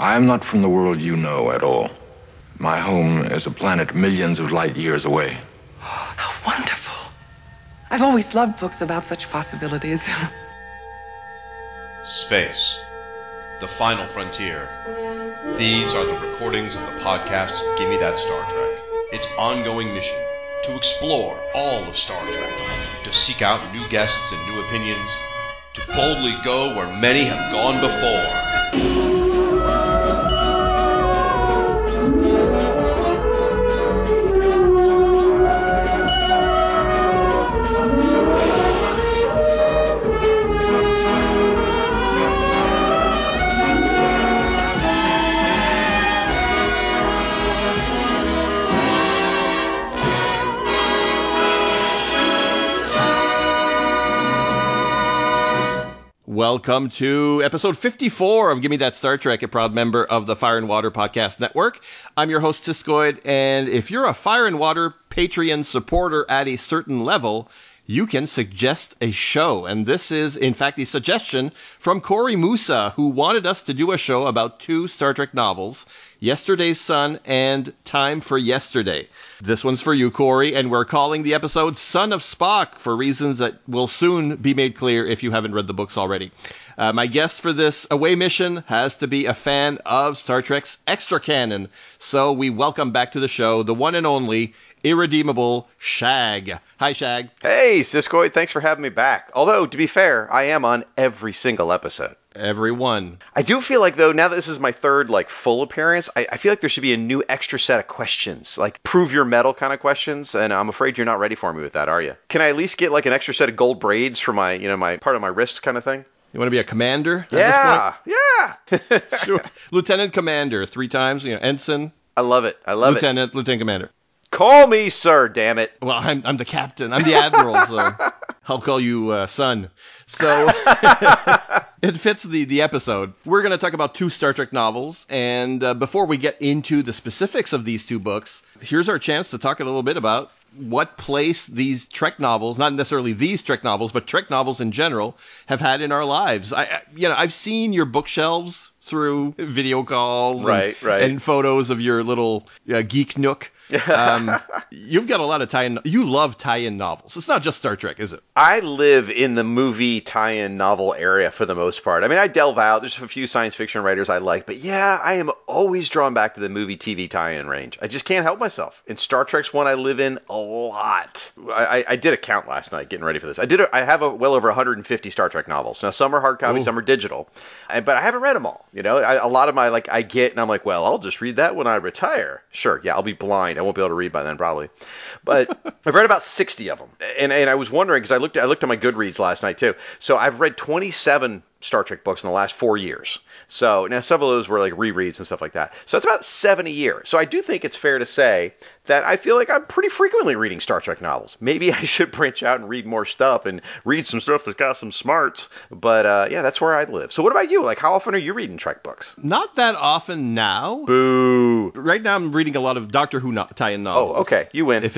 I'm not from the world you know at all. My home is a planet millions of light years away. How wonderful. I've always loved books about such possibilities. Space. The Final Frontier. These are the recordings of the podcast Gimme That Star Trek. Its ongoing mission to explore all of Star Trek, to seek out new guests and new opinions, to boldly go where many have gone before. Welcome to episode 54 of Gimme That Star Trek, a proud member of the Fire and Water Podcast Network. I'm your host, Tiscoid, and if you're a Fire and Water Patreon supporter at a certain level, you can suggest a show. And this is, in fact, a suggestion from Corey Musa, who wanted us to do a show about two Star Trek novels, Yesterday's Sun and Time for Yesterday. This one's for you, Corey, and we're calling the episode Son of Spock for reasons that will soon be made clear if you haven't read the books already. My guest for this away mission has to be a fan of Star Trek's extra canon, so we welcome back to the show the one and only Irredeemable Shag. Hi, Shag. Hey, Siskoid. Thanks for having me back. Although, to be fair, I am on every single episode. Everyone. I do feel like, though, now that this is my third, full appearance, I feel like there should be a new extra set of questions, prove your metal kind of questions, and I'm afraid you're not ready for me with that, are you? Can I at least get, an extra set of gold braids for my, my part of my wrist kind of thing? You want to be a commander at this point? Yeah! Sure. Lieutenant commander, 3 times, ensign. I love it. Lieutenant commander. Call me sir, damn it. Well, I'm the captain. I'm the admiral, so I'll call you son. So it fits the episode. We're going to talk about 2 Star Trek novels, and before we get into the specifics of these 2 books, here's our chance to talk a little bit about what place these Trek novels, not necessarily these Trek novels, but Trek novels in general, have had in our lives. I've seen your bookshelves through video calls and photos of your little geek nook. You've got a lot of tie-in. You love tie-in novels. It's not just Star Trek, is it? I live in the movie tie-in novel area for the most part. I mean, I delve out. There's a few science fiction writers I like, but yeah, I am always drawn back to the movie TV tie-in range. I just can't help myself. And Star Trek's one I live in a lot. I did a count last night getting ready for this. I have well over 150 Star Trek novels. Now, some are hard copy, some are digital, but I haven't read them all. A lot of my, I get, and I'm like, well, I'll just read that when I retire. Sure, yeah, I'll be blind. I won't be able to read by then, probably. But I've read about 60 of them. And I was wondering, because I looked at my Goodreads last night, too. So I've read 27 Star Trek books in the last 4 years. So now several of those were rereads and stuff like that. So that's about 70 a year. So I do think it's fair to say that I feel like I'm pretty frequently reading Star Trek novels. Maybe I should branch out and read more stuff and read some stuff that's got some smarts. But yeah, that's where I live. So what about you? How often are you reading Trek books? Not that often now. Boo. Right now I'm reading a lot of Doctor Who tie-in novels. Oh, okay. You win. If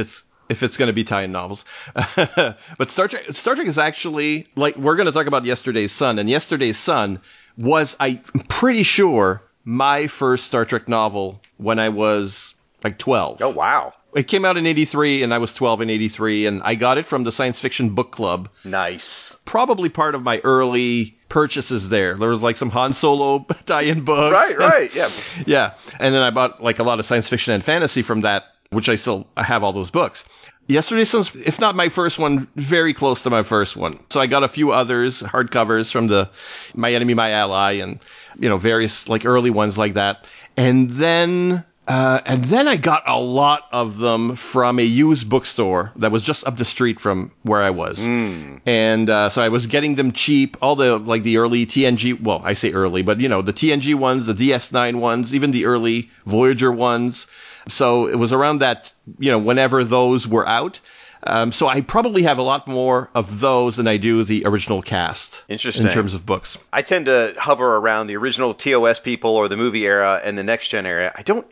it's going to be tie-in novels. But Star Trek is actually, we're going to talk about Yesterday's Sun. And Yesterday's Sun was, I'm pretty sure, my first Star Trek novel when I was, 12. Oh, wow. It came out in 83, and I was 12 in 83, and I got it from the Science Fiction Book Club. Nice. Probably part of my early purchases there. There was some Han Solo tie-in books. Right, yeah. Yeah, and then I bought, a lot of science fiction and fantasy from that, which I still have all those books. Yesterday's Sun, if not my first one, very close to my first one. So I got a few others, hardcovers from the My Enemy, My Ally, and, various, early ones like that. And then I got a lot of them from a used bookstore that was just up the street from where I was. Mm. And so I was getting them cheap, all the, the early TNG, well, I say early, but, the TNG ones, the DS9 ones, even the early Voyager ones. So it was around that, whenever those were out. So I probably have a lot more of those than I do the original cast. Interesting. In terms of books. I tend to hover around the original TOS people or the movie era and the next gen era. I don't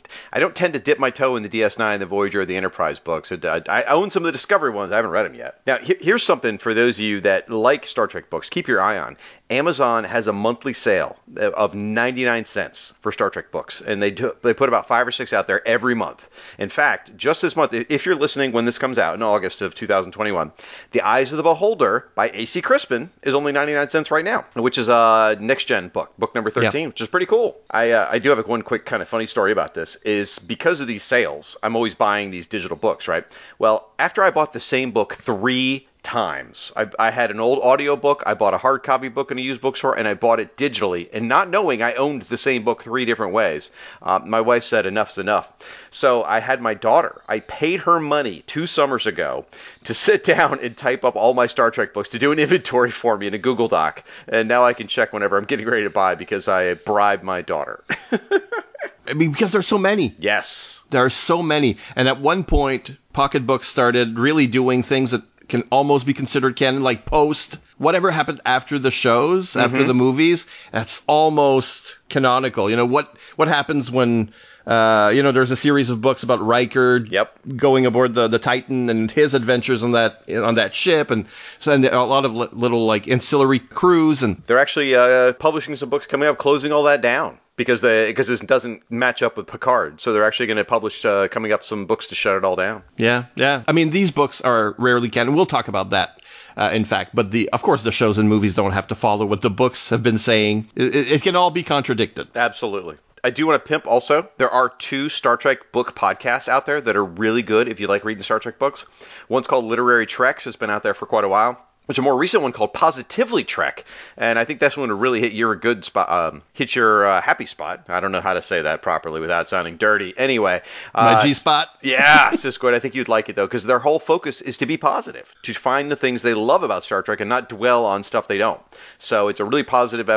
tend to dip my toe in the DS9, the Voyager, or the Enterprise books. I own some of the Discovery ones. I haven't read them yet. Now, here's something for those of you that like Star Trek books. Keep your eye on. Amazon has a monthly sale of 99 cents for Star Trek books, and they put about 5 or 6 out there every month. In fact, just this month, if you're listening when this comes out in August of 2021, The Eyes of the Beholder by A.C. Crispin is only 99 cents right now, which is a next-gen book number 13, which is pretty cool. I do have one quick kind of funny story about this, is because of these sales, I'm always buying these digital books, right? Well, after I bought the same book 3 times. I had an old audio book, I bought a hard copy book in a used bookstore, and I bought it digitally. And not knowing I owned the same book 3 different ways, my wife said enough's enough. So I had my daughter. I paid her money 2 summers ago to sit down and type up all my Star Trek books, to do an inventory for me in a Google Doc. And now I can check whenever I'm getting ready to buy because I bribed my daughter. I mean, because there's so many. Yes. There are so many. And at one point, Pocket Books started really doing things that can almost be considered canon, like Post, whatever happened after the shows, after the movies, that's almost canonical. You know, what happens when, you know, there's a series of books about Riker going aboard the Titan and his adventures on that ship, and so and a lot of little like ancillary crews, and they're actually publishing some books coming up, closing all that down. Because this doesn't match up with Picard. So they're actually going to publish coming up some books to shut it all down. Yeah, yeah. I mean, these books are rarely canon. We'll talk about that, in fact. But of course, the shows and movies don't have to follow what the books have been saying. It can all be contradicted. Absolutely. I do want to pimp also. There are 2 Star Trek book podcasts out there that are really good if you like reading Star Trek books. One's called Literary Treks. It's been out there for quite a while. There's a more recent one called Positively Trek, and I think that's one to really hit your good spot, hit your happy spot. I don't know how to say that properly without sounding dirty. Anyway, my G spot. Yeah, Siskoid. I think you'd like it though, because their whole focus is to be positive, to find the things they love about Star Trek, and not dwell on stuff they don't. So it's a really positive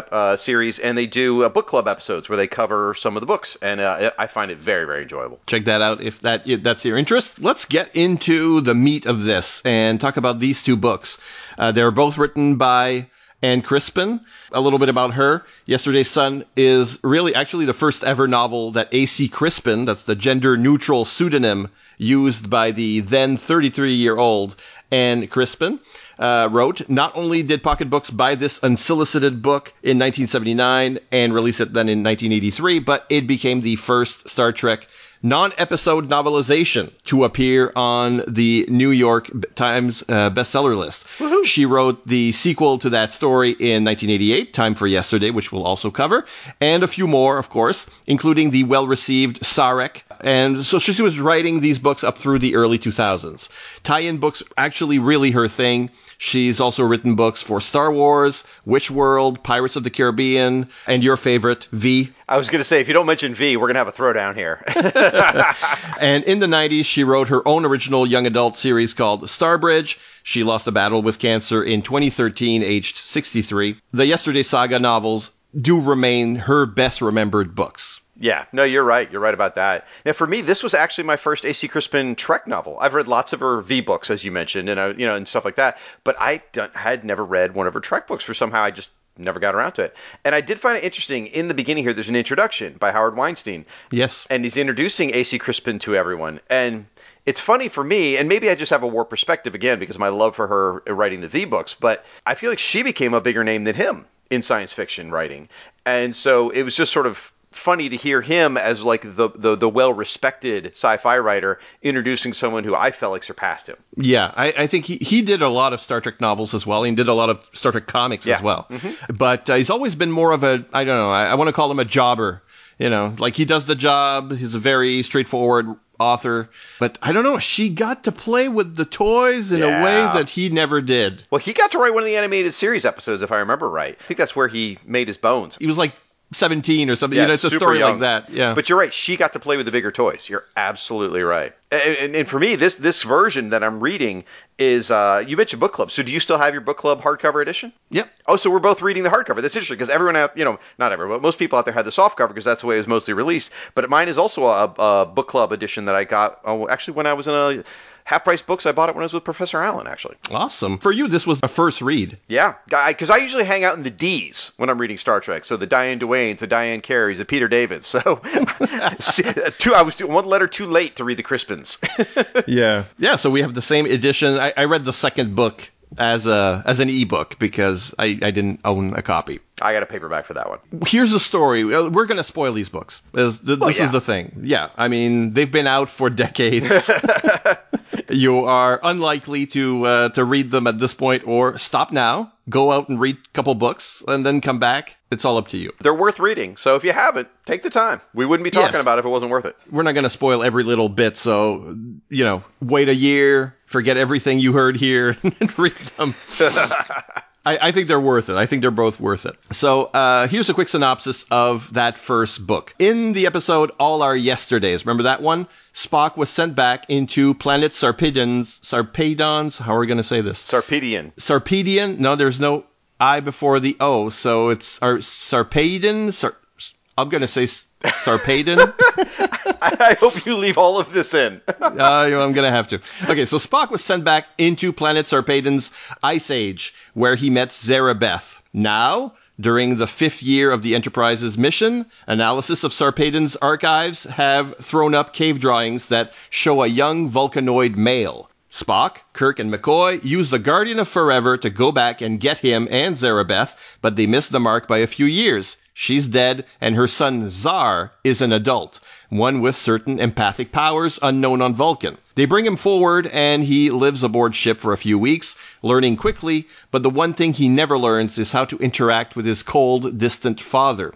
series, and they do book club episodes where they cover some of the books, and I find it very, very enjoyable. Check that out if that's your interest. Let's get into the meat of this and talk about these 2 books. They're both written by Anne Crispin. A little bit about her. Yesterday's Sun is really actually the first ever novel that A.C. Crispin, that's the gender-neutral pseudonym used by the then 33-year-old Anne Crispin, wrote. Not only did Pocket Books buy this unsolicited book in 1979 and release it then in 1983, but it became the first Star Trek non-episode novelization to appear on the New York Times bestseller list. Woo-hoo. She wrote the sequel to that story in 1988, Time for Yesterday, which we'll also cover, and a few more, of course, including the well-received Sarek. And so she was writing these books up through the early 2000s. Tie-in books, actually really her thing. She's also written books for Star Wars, Witch World, Pirates of the Caribbean, and your favorite, V. I was going to say, if you don't mention V, we're going to have a throwdown here. And in the 90s, she wrote her own original young adult series called Starbridge. She lost a battle with cancer in 2013, aged 63. The Yesterday Saga novels do remain her best-remembered books. Yeah. No, you're right. You're right about that. Now, for me, this was actually my first A.C. Crispin Trek novel. I've read lots of her V books, as you mentioned, and you know, and stuff like that. But I had never read one of her Trek books. For somehow, I just never got around to it. And I did find it interesting. In the beginning here, there's an introduction by Howard Weinstein. Yes. And he's introducing A.C. Crispin to everyone. And it's funny for me, and maybe I just have a warped perspective again because of my love for her writing the V books, but I feel like she became a bigger name than him in science fiction writing. And so it was just sort of funny to hear him as like the well-respected sci-fi writer introducing someone who I felt like surpassed him. Yeah, I think he did a lot of Star Trek novels as well, and did a lot of Star Trek comics as well. Mm-hmm. But he's always been more of a, I don't know, I want to call him a jobber. You know, like he does the job, he's a very straightforward author, but I don't know, she got to play with the toys in a way that he never did. Well, he got to write one of the animated series episodes, if I remember right. I think that's where he made his bones. He was like 17 or something. Yeah, you know, it's a story young. Like that. Yeah. But you're right. She got to play with the bigger toys. You're absolutely right. And for me, this version that I'm reading is, you mentioned book club. So do you still have your book club hardcover edition? Yep. Oh, so we're both reading the hardcover. That's interesting because everyone out, you know, not everyone, but most people out there had the softcover because that's the way it was mostly released. But mine is also a book club edition that I got actually when I was in a Half-Price Books. I bought it when I was with Professor Allen, actually. Awesome. For you, this was a first read. Yeah, because I usually hang out in the Ds when I'm reading Star Trek. So the Diane Duanes, the Diane Careys, the Peter Davids. So I was 1 letter too late to read the Crispins. Yeah. Yeah, so we have the same edition. I read the second book as an ebook because I didn't own a copy. I got a paperback for that one. Here's the story. We're going to spoil these books. This is the thing. Yeah. I mean, they've been out for decades. You are unlikely to read them at this point, or stop now, go out and read a couple books, and then come back. It's all up to you. They're worth reading. So if you haven't, take the time. We wouldn't be talking about it if it wasn't worth it. We're not going to spoil every little bit. So, wait a year, forget everything you heard here, and read them. I think they're worth it. I think they're both worth it. So here's a quick synopsis of that first book. In the episode All Our Yesterdays, remember that one? Spock was sent back into planet Sarpeidon's, how are we going to say this? Sarpeidon. No, there's no I before the O, so it's Sarpeidon. I'm going to say Sarpeidon. I hope you leave all of this in. I'm going to have to. Okay, so Spock was sent back into planet Sarpeidon's Ice Age, where he met Zarabeth. Now, during the fifth year of the Enterprise's mission, analysis of Sarpeidon's archives have thrown up cave drawings that show a young Vulcanoid male. Spock, Kirk, and McCoy use the Guardian of Forever to go back and get him and Zarabeth, but they miss the mark by a few years. She's dead, and her son, Zar, is an adult, one with certain empathic powers unknown on Vulcan. They bring him forward, and he lives aboard ship for a few weeks, learning quickly, but the one thing he never learns is how to interact with his cold, distant father.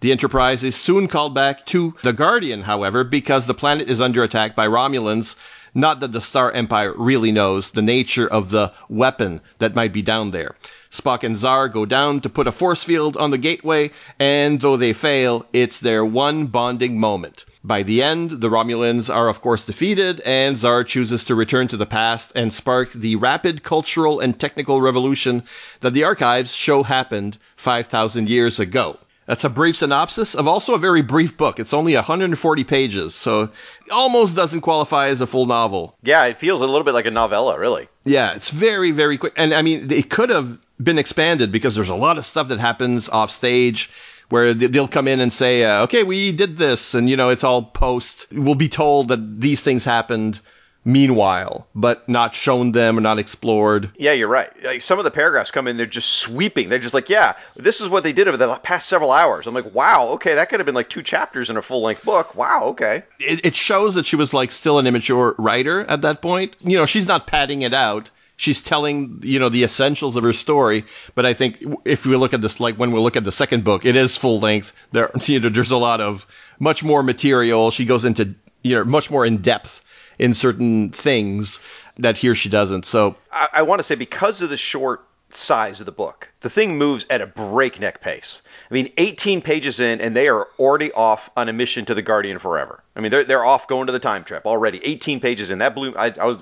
The Enterprise is soon called back to the Guardian, however, because the planet is under attack by Romulans. Not that the Star Empire really knows the nature of the weapon that might be down there. Spock and Zar go down to put a force field on the gateway, and though they fail, it's their one bonding moment. By the end, the Romulans are of course defeated, and Zar chooses to return to the past and spark the rapid cultural and technical revolution that the archives show happened 5,000 years ago. That's a brief synopsis of also a very brief book. It's only 140 pages, so it almost doesn't qualify as a full novel. Yeah, it feels a little bit like a novella, really. Yeah, it's very, very quick. And I mean, it could have been expanded because there's a lot of stuff that happens off stage where they'll come in and say, okay, we did this, and it's all post. We'll be told that these things happened meanwhile, but not shown them or not explored. Yeah, you're right. Like, some of the paragraphs come in, they're just sweeping. They're just like, yeah, this is what they did over the past several hours. I'm like, wow, okay, that could have been like 2 chapters in a full-length book. Wow, okay. It shows that she was like still an immature writer at that point. She's not padding it out. She's telling, the essentials of her story. But I think if we look at this, like when we look at the second book, it is full-length. There's a lot of much more material. She goes into, much more in-depth in certain things that here she doesn't. So I want to say, because of the short size of the book, the thing moves at a breakneck pace. I mean, 18 pages in, and they are already off on a mission to the Guardian Forever. I mean, they're off going to the time trip already. 18 pages in. That blew.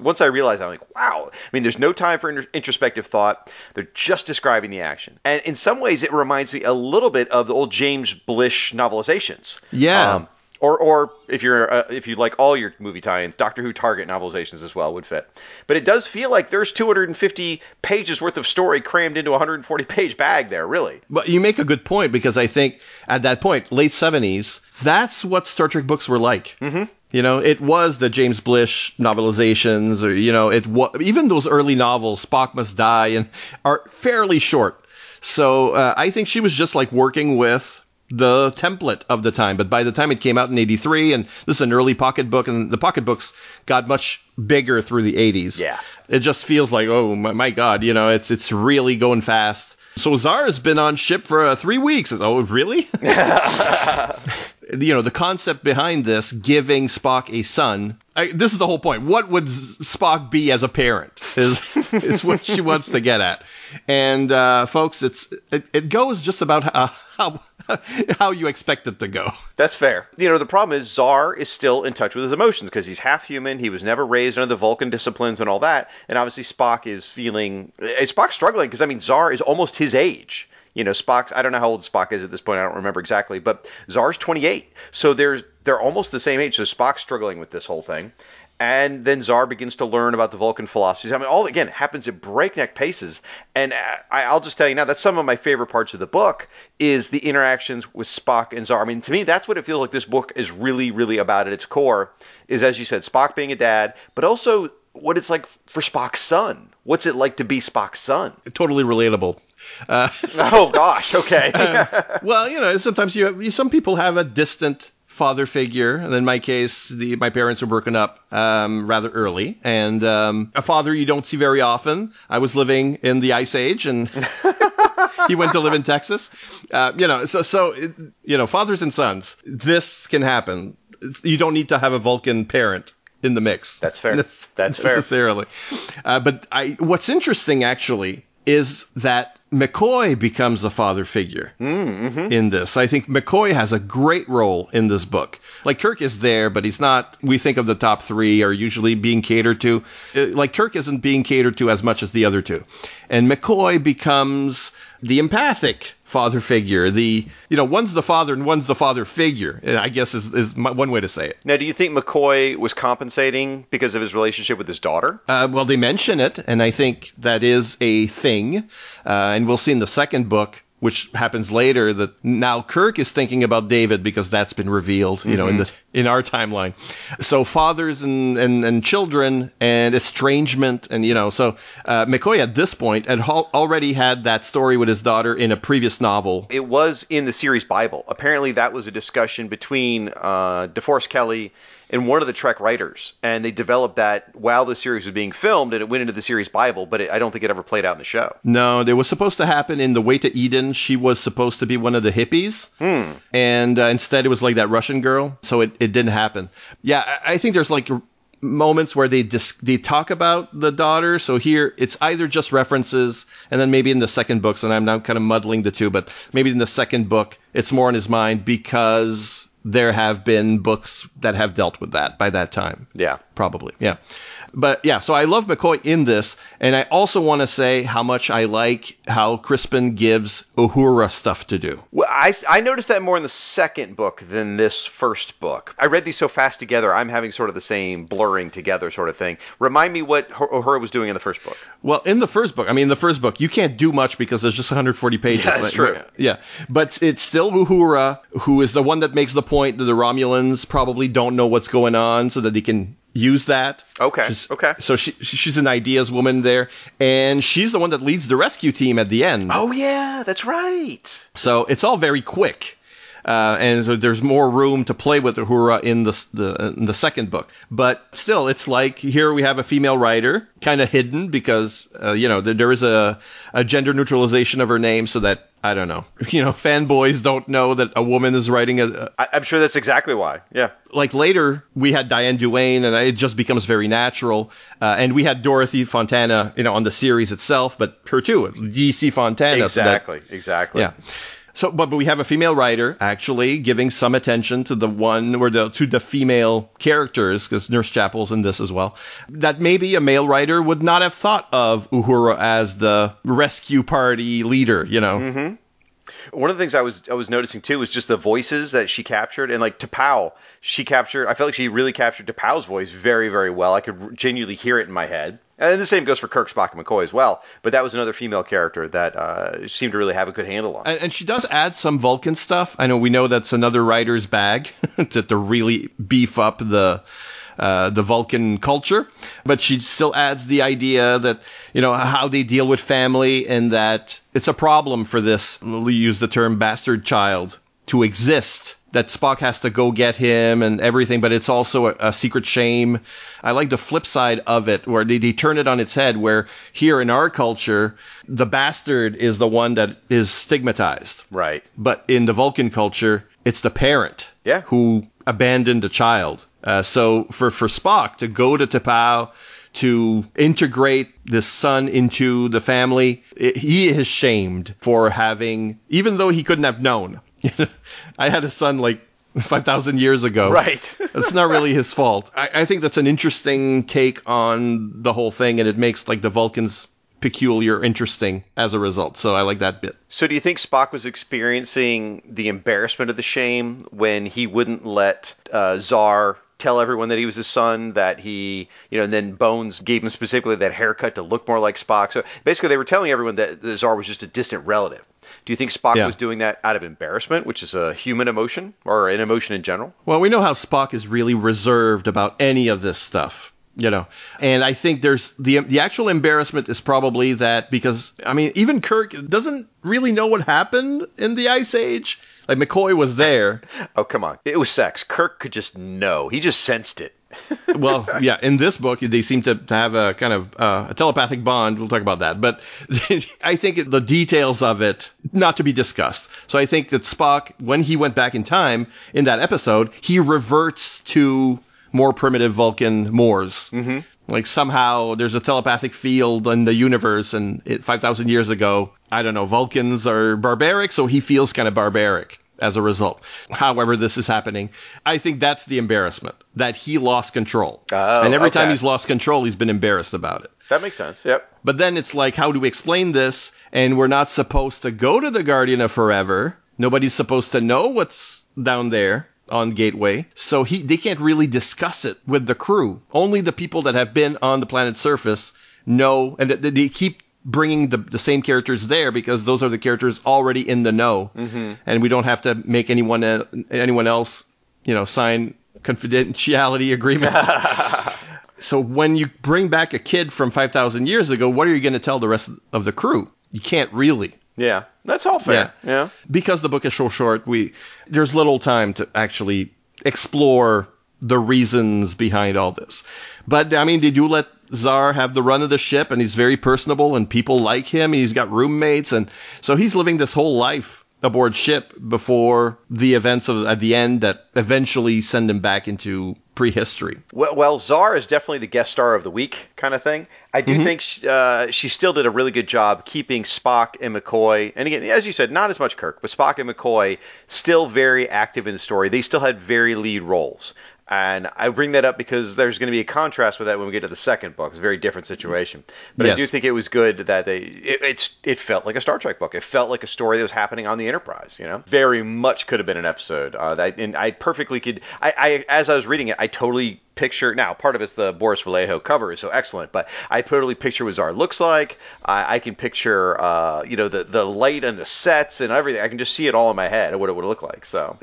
Once I realized, I'm like, wow. I mean, there's no time for introspective thought. They're just describing the action. And in some ways, it reminds me a little bit of the old James Blish novelizations. Yeah. Or if you like all your movie tie-ins, Doctor Who Target novelizations as well would fit. But it does feel like there's 250 pages worth of story crammed into a 140-page bag there, really. But you make a good point, because I think at that point, late 70s, that's what Star Trek books were like. Mm-hmm. It was the James Blish novelizations, or even those early novels, Spock Must Die, and are fairly short. So I think she was just like working with the template of the time. But by the time it came out in 83, and this is an early pocket book, and the pocket books got much bigger through the 80s. Yeah. It just feels like, oh my God, it's really going fast. So Zara's been on ship for 3 weeks. Oh, really? The concept behind this, giving Spock a son. This is the whole point. What would Spock be as a parent is what she wants to get at. And folks, it goes just about how you expect it to go. That's fair. The problem is Zar is still in touch with his emotions because he's half human. He was never raised under the Vulcan disciplines and all that. And obviously Spock's struggling because, I mean, Zar is almost his age. I don't know how old Spock is at this point. I don't remember exactly, but Zar's 28. So they're almost the same age. So Spock's struggling with this whole thing. And then Zar begins to learn about the Vulcan philosophies. I mean, all, again, happens at breakneck paces. And I'll just tell you now, that's some of my favorite parts of the book is the interactions with Spock and Zar. I mean, to me, that's what it feels like this book is really, really about at its core, is, as you said, Spock being a dad, but also what it's like for Spock's son. What's it like to be Spock's son? Totally relatable. Oh, gosh. Okay. Well, you know, sometimes you have, some people have a distant father figure. And in my case, my parents were broken up rather early. And a father you don't see very often. I was living in the Ice Age and he went to live in Texas. So, fathers and sons, this can happen. You don't need to have a Vulcan parent in the mix. That's fair. That's necessarily. Fair. But what's interesting, actually, is that McCoy becomes a father figure in this. I think McCoy has a great role in this book. Like, Kirk is there, but he's not. We think of the top three are usually being catered to. Like, Kirk isn't being catered to as much as the other two. And McCoy becomes the empathic father figure. One's the father and one's the father figure, I guess is one way to say it. Now, do you think McCoy was compensating because of his relationship with his daughter? Well, they mention it, and I think that is a thing. And we'll see in the second book, which happens later, that now Kirk is thinking about David because that's been revealed, in our timeline. So fathers and children and estrangement, and so McCoy at this point had already had that story with his daughter in a previous novel. It was in the series Bible. Apparently, that was a discussion between DeForest Kelley and one of the Trek writers, and they developed that while the series was being filmed, and it went into the series Bible, but I don't think it ever played out in the show. No, it was supposed to happen in The Way to Eden. She was supposed to be one of the hippies, and instead it was like that Russian girl, so it didn't happen. Yeah, I think there's like moments where they talk about the daughter, so here it's either just references, and then maybe in the second book, so I'm now kind of muddling the two, but maybe in the second book, it's more in his mind because there have been books that have dealt with that by that time. Yeah. Probably. Yeah. But yeah, so I love McCoy in this. And I also want to say how much I like how Crispin gives Uhura stuff to do. Well, I noticed that more in the second book than this first book. I read these so fast together, I'm having sort of the same blurring together sort of thing. Remind me what Uhura was doing in the first book. Well, in the first book, you can't do much because there's just 140 pages. Yeah, that's true. Yeah. But it's still Uhura, who is the one that makes the point that the Romulans probably don't know what's going on so that they can use that. Okay. So she's an ideas woman there, and she's the one that leads the rescue team at the end. Oh yeah, that's right. So it's all very quick. And so there's more room to play with Uhura in the second book. But still, it's like here we have a female writer, kind of hidden because, there is a gender neutralization of her name so that, I don't know, fanboys don't know that a woman is writing a... I'm sure that's exactly why, yeah. Like later, we had Diane Duane, and it just becomes very natural. And we had Dorothy Fontana, on the series itself, but her too, D.C. Fontana. Exactly, exactly. Yeah. So, but we have a female writer actually giving some attention to the female characters, because Nurse Chapel's in this as well, that maybe a male writer would not have thought of Uhura as the rescue party leader, Mm-hmm. One of the things I was noticing too was just the voices that she captured, and like T'Pau, I felt like she really captured T'Pau's voice very, very well. I could genuinely hear it in my head. And the same goes for Kirk, Spock, and McCoy as well. But that was another female character that seemed to really have a good handle on. And she does add some Vulcan stuff. I know we know that's another writer's bag to really beef up the Vulcan culture. But she still adds the idea that, how they deal with family and that it's a problem for this, we use the term bastard child, to exist. That Spock has to go get him and everything, but it's also a secret shame. I like the flip side of it, where they turn it on its head, where here in our culture, the bastard is the one that is stigmatized. Right. But in the Vulcan culture, it's the parent who abandoned the child. So for Spock to go to T'Pau to integrate this son into the family, he is shamed for having, even though he couldn't have known, I had a son like 5,000 years ago. Right. It's not really his fault. I think that's an interesting take on the whole thing, and it makes like the Vulcans peculiar interesting as a result. So I like that bit. So do you think Spock was experiencing the embarrassment of the shame when he wouldn't let Zar tell everyone that he was his son, that he, and then Bones gave him specifically that haircut to look more like Spock? So basically they were telling everyone that the Zar was just a distant relative. Do you think Spock was doing that out of embarrassment, which is a human emotion or an emotion in general? Well, we know how Spock is really reserved about any of this stuff. You know, and I think there's the actual embarrassment is probably that, because, I mean, even Kirk doesn't really know what happened in the Ice Age. Like, McCoy was there. Oh, come on. It was sex. Kirk could just know. He just sensed it. Well, yeah, in this book, they seem to have a kind of a telepathic bond. We'll talk about that. But I think the details of it, not to be discussed. So I think that Spock, when he went back in time in that episode, he reverts to more primitive Vulcan mores. Mm-hmm. Like, somehow there's a telepathic field in the universe, and 5,000 years ago, I don't know, Vulcans are barbaric, so he feels kind of barbaric as a result. However this is happening, I think that's the embarrassment, that he lost control. Oh, and every time he's lost control, he's been embarrassed about it. That makes sense, yep. But then it's like, how do we explain this? And we're not supposed to go to the Guardian of Forever. Nobody's supposed to know what's down there on Gateway, so they can't really discuss it with the crew. Only the people that have been on the planet's surface know, and they keep bringing the same characters there because those are the characters already in the know, mm-hmm. and we don't have to make anyone else, you know, sign confidentiality agreements. So when you bring back a kid from 5,000 years ago, what are you going to tell the rest of the crew? You can't really. Yeah, that's all fair. Yeah. Because the book is so short, there's little time to actually explore the reasons behind all this. But, I mean, they do let Czar have the run of the ship, and he's very personable, and people like him, and he's got roommates, and so he's living this whole life aboard ship before the events at the end that eventually send him back into prehistory. Well, Czar is definitely the guest star of the week kind of thing. I do mm-hmm. think she still did a really good job keeping Spock and McCoy, and again, as you said, not as much Kirk, but Spock and McCoy still very active in the story. They still had very lead roles. And I bring that up because there's going to be a contrast with that when we get to the second book. It's a very different situation. But yes. I do think it was good that it felt like a Star Trek book. It felt like a story that was happening on the Enterprise, you know? Very much could have been an episode. As I was reading it, I totally picture, now part of it's the Boris Vallejo cover is so excellent, but I totally picture what Czar looks like. I can picture the light and the sets and everything. I can just see it all in my head, what it would look like. So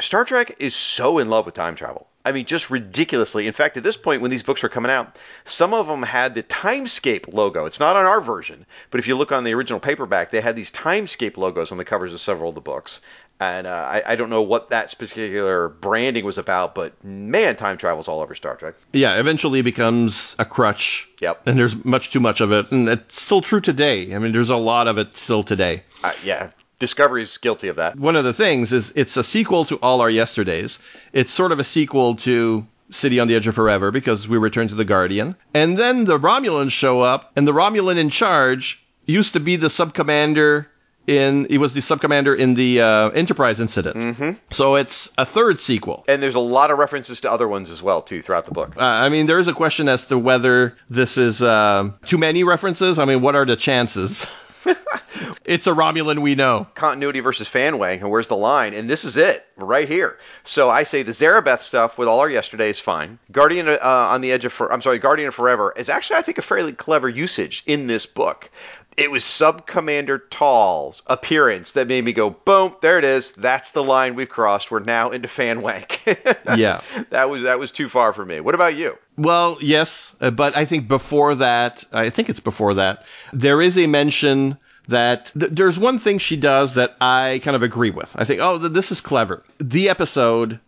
Star Trek is so in love with time travel. I mean, just ridiculously. In fact, at this point, when these books were coming out, some of them had the Timescape logo. It's not on our version, but if you look on the original paperback, they had these Timescape logos on the covers of several of the books. And I don't know what that particular branding was about, but man, time travel's all over Star Trek. Yeah, eventually it becomes a crutch. Yep. And there's much too much of it. And it's still true today. I mean, there's a lot of it still today. Yeah. Discovery's guilty of that. One of the things is it's a sequel to All Our Yesterdays. It's sort of a sequel to City on the Edge of Forever because we return to the Guardian. And then the Romulans show up, and the Romulan in charge used to be the sub-commander in the Enterprise incident. Mm-hmm. So it's a third sequel. And there's a lot of references to other ones as well, too, throughout the book. I mean, there is a question as to whether this is too many references. I mean, what are the chances? It's a Romulan we know. Continuity versus fanwang, and where's the line? And this is it, right here. So I say the Zarabeth stuff with All Our Yesterdays is fine. Guardian of Forever is actually, I think, a fairly clever usage in this book. It was Sub-Commander Tal's appearance that made me go, boom, there it is. That's the line we've crossed. We're now into fan wank. Yeah. That was too far for me. What about you? Well, yes, but I think before that, there is a mention that there's one thing she does that I kind of agree with. I think, oh, this is clever. The episode,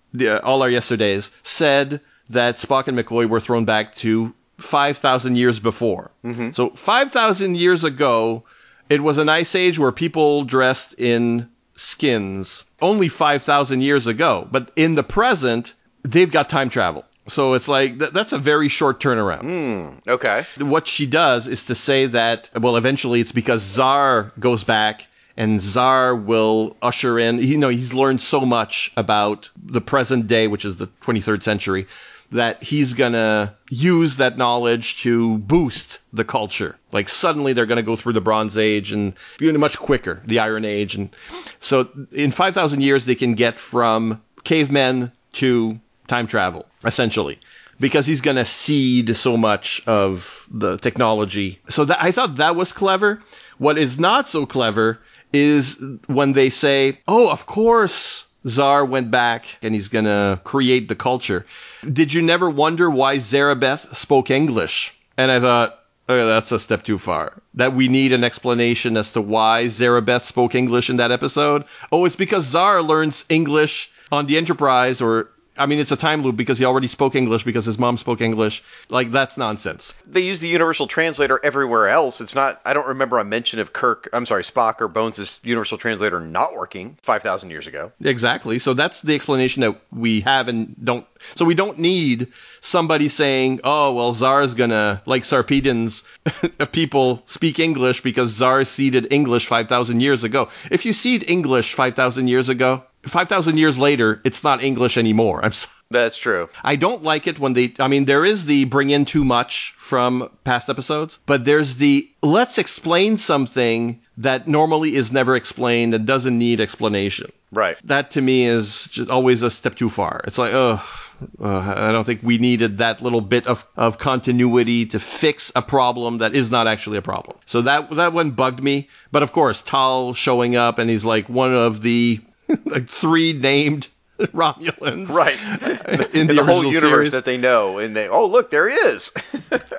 All Our Yesterdays, said that Spock and McCoy were thrown back to 5,000 years before. Mm-hmm. So 5,000 years ago, it was an ice age where people dressed in skins only 5,000 years ago. But in the present, they've got time travel. So it's like, that's a very short turnaround. Okay. What she does is to say that, well, eventually it's because Czar goes back and Czar will usher in, you know, he's learned so much about the present day, which is the 23rd century, that he's going to use that knowledge to boost the culture. Like, suddenly they're going to go through the Bronze Age and much quicker, the Iron Age. And so in 5,000 years, they can get from cavemen to time travel, essentially, because he's going to seed so much of the technology. So I thought that was clever. What is not so clever is when they say, oh, of course, Zar went back and he's going to create the culture. Did you never wonder why Zarabeth spoke English? And I thought, okay, that's a step too far. That we need an explanation as to why Zarabeth spoke English in that episode. Oh, it's because Zar learns English on the Enterprise, or... I mean, it's a time loop because he already spoke English because his mom spoke English. Like, that's nonsense. They use the universal translator everywhere else. It's not, I don't remember a mention of Spock or Bones' universal translator not working 5,000 years ago. Exactly. So that's the explanation that we have and don't. So we don't need somebody saying, oh, well, Zar's gonna, like Sarpeidon's people speak English because Zar seeded English 5,000 years ago. If you seed English 5,000 years ago, 5,000 years later, it's not English anymore. I'm sorry. That's true. I don't like it when they... I mean, there is the bring in too much from past episodes, but there's the let's explain something that normally is never explained and doesn't need explanation. Right. That to me is just always a step too far. It's like, I don't think we needed that little bit of continuity to fix a problem that is not actually a problem. So that one bugged me. But of course, Tal showing up and he's like one of the... like three named Romulans, right? In the whole universe series that they know, and they look, there he is.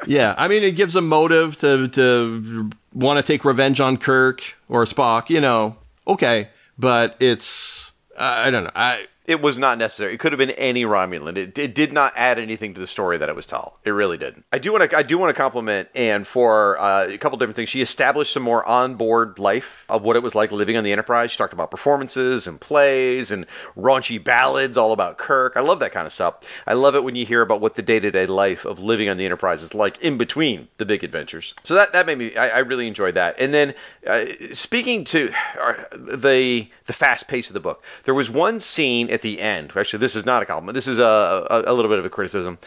Yeah, I mean, it gives a motive to want to take revenge on Kirk or Spock, you know? Okay, but it's I don't know. It was not necessary. It could have been any Romulan. It did not add anything to the story that it was Tal. It really didn't. I do want to compliment Anne for a couple different things. She established some more onboard life of what it was like living on the Enterprise. She talked about performances and plays and raunchy ballads all about Kirk. I love that kind of stuff. I love it when you hear about what the day-to-day life of living on the Enterprise is like in between the big adventures. So that made me... I really enjoyed that. And then speaking to the fast pace of the book, there was one scene at the end. Actually, this is not a compliment. This is a little bit of a criticism.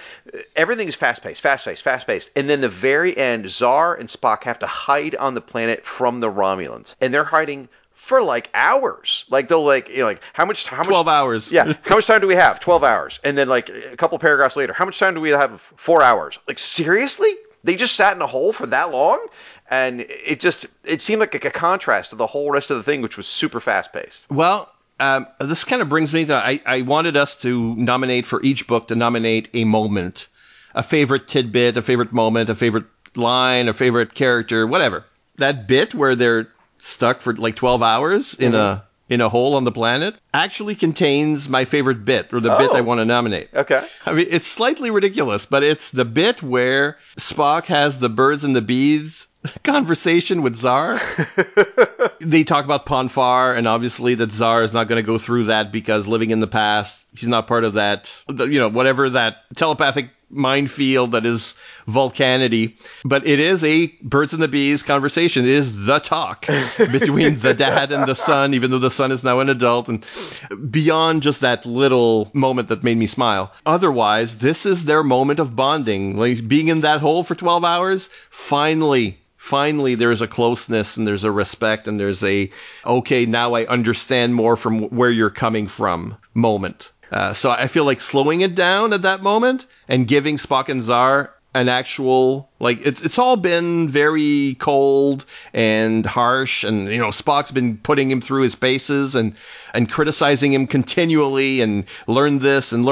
Everything is fast-paced. And then the very end, Zar and Spock have to hide on the planet from the Romulans. And they're hiding for like hours. Like they'll like, you know, like how much 12 hours. Yeah. How much time do we have? 12 hours. And then like a couple paragraphs later, how much time do we have? 4 hours. Like, seriously? They just sat in a hole for that long? And it seemed like a contrast to the whole rest of the thing, which was super fast-paced. Well, this kind of brings me to, I wanted us to nominate for each book to nominate a moment, a favorite tidbit, a favorite moment, a favorite line, a favorite character, whatever. That bit where they're stuck for like 12 hours in a hole on the planet actually contains my favorite bit, or the bit I want to nominate. Okay. I mean, it's slightly ridiculous, but it's the bit where Spock has the birds and the bees conversation with Zar. They talk about Ponfar, and obviously that Zar is not going to go through that because living in the past, he's not part of that, you know, whatever that telepathic minefield that is Vulcanity. But it is a birds and the bees conversation. It is the talk between the dad and the son, even though the son is now an adult. And beyond just that little moment that made me smile, otherwise, this is their moment of bonding. Like being in that hole for 12 hours, Finally, there's a closeness and there's a respect and there's a, okay, now I understand more from where you're coming from moment. So I feel like slowing it down at that moment and giving Spock and Zar an actual, like, it's all been very cold and harsh, and, you know, Spock's been putting him through his paces and criticizing him continually, and learn this, and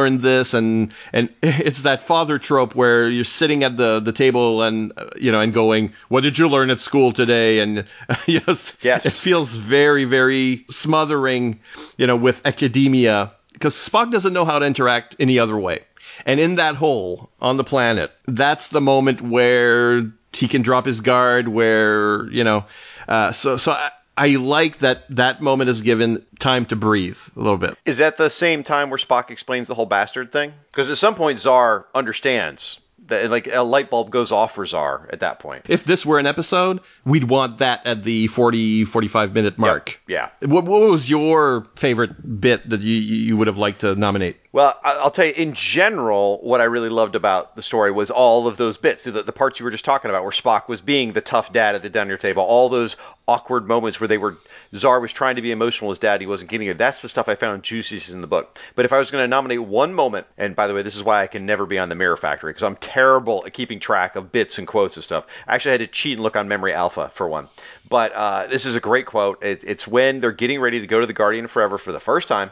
it's that father trope where you're sitting at the table and, you know, and going, what did you learn at school today? And, you know, yes. It feels very, very smothering, you know, with academia, because Spock doesn't know how to interact any other way. And in that hole on the planet, that's the moment where he can drop his guard, where, you know, so I like that moment is given time to breathe a little bit. Is that the same time where Spock explains the whole bastard thing? Because at some point, Zar understands that, like, a light bulb goes off for Zar at that point. If this were an episode, we'd want that at the 40, 45-minute mark. Yep. Yeah. What was your favorite bit that you would have liked to nominate? Well, I'll tell you, in general, what I really loved about the story was all of those bits, the parts you were just talking about, where Spock was being the tough dad at the dinner table, all those awkward moments where Czar was trying to be emotional as dad, he wasn't getting it. That's the stuff I found juiciest in the book. But if I was going to nominate one moment, and by the way, this is why I can never be on the Mirror Factory, because I'm terrible at keeping track of bits and quotes and stuff. I actually had to cheat and look on Memory Alpha for one. But this is a great quote. It's when they're getting ready to go to the Guardian of Forever for the first time,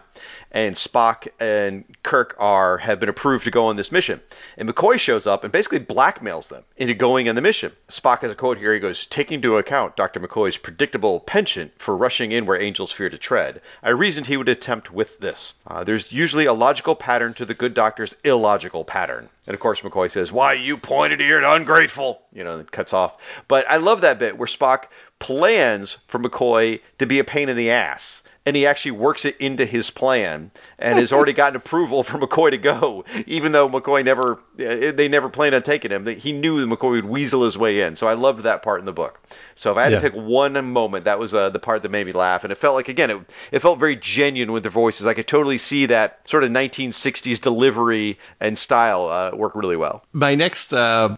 and Spock and Kirk have been approved to go on this mission. And McCoy shows up and basically blackmails them into going on the mission. Spock has a quote here. He goes, "Taking into account Dr. McCoy's predictable penchant for rushing in where angels fear to tread, I reasoned he would attempt with this. There's usually a logical pattern to the good doctor's illogical pattern." And of course McCoy says, "Why, you pointed-eared ungrateful!" And it cuts off. But I love that bit where Spock plans for McCoy to be a pain in the ass. And he actually works it into his plan and has already gotten approval for McCoy to go, even though McCoy they never planned on taking him. He knew that McCoy would weasel his way in. So I loved that part in the book. So if I had to pick one moment, that was the part that made me laugh. And it felt like, again, it felt very genuine with their voices. I could totally see that sort of 1960s delivery and style work really well. My next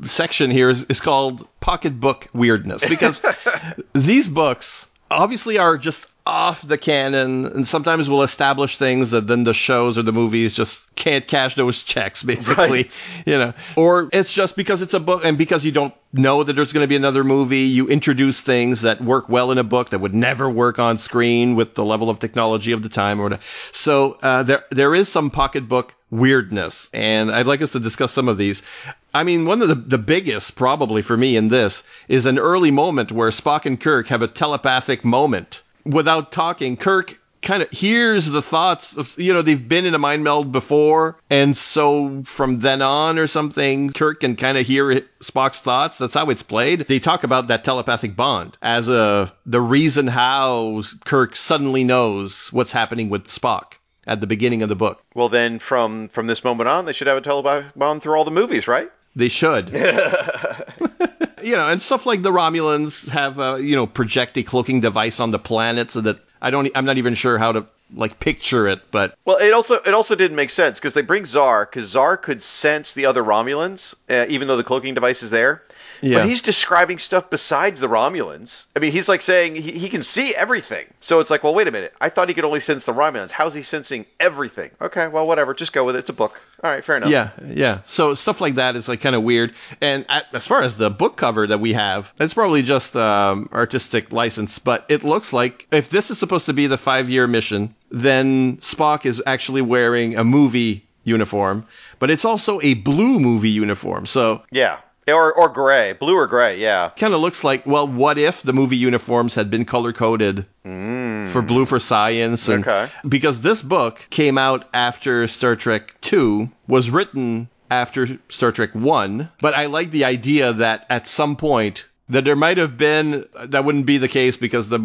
section here is called Pocket Book Weirdness, because these books obviously are just off the canon, and sometimes we'll establish things that then the shows or the movies just can't cash those checks, basically, right. Or it's just because it's a book and because you don't know that there's going to be another movie, you introduce things that work well in a book that would never work on screen with the level of technology of the time or whatever. So there is some pocketbook weirdness, and I'd like us to discuss some of these. I mean, one of the biggest, probably for me in this, is an early moment where Spock and Kirk have a telepathic moment. Without talking, Kirk kind of hears the thoughts of, they've been in a mind meld before. And so from then on or something, Kirk can kind of hear Spock's thoughts. That's how it's played. They talk about that telepathic bond as the reason how Kirk suddenly knows what's happening with Spock at the beginning of the book. Well, then from this moment on, they should have a telepathic bond through all the movies, right? They should. And stuff like the Romulans have, project a cloaking device on the planet so that I'm not even sure how to picture it. But well, it also didn't make sense because they bring Czar because Czar could sense the other Romulans, even though the cloaking device is there. Yeah. But he's describing stuff besides the Romulans. I mean, he's saying he can see everything. So it's like, well, wait a minute. I thought he could only sense the Romulans. How's he sensing everything? Okay, well, whatever. Just go with it. It's a book. All right, fair enough. Yeah. So stuff like that is kind of weird. And as far as the book cover that we have, it's probably just artistic license. But it looks like if this is supposed to be the 5-year mission, then Spock is actually wearing a movie uniform. But it's also a blue movie uniform. So yeah. Or gray. Blue or gray, yeah. Kind of looks like, well, what if the movie uniforms had been color-coded for blue for science? And, because this book came out after Star Trek II, was written after Star Trek I, but I like the idea that at some point that there might have been, that wouldn't be the case because the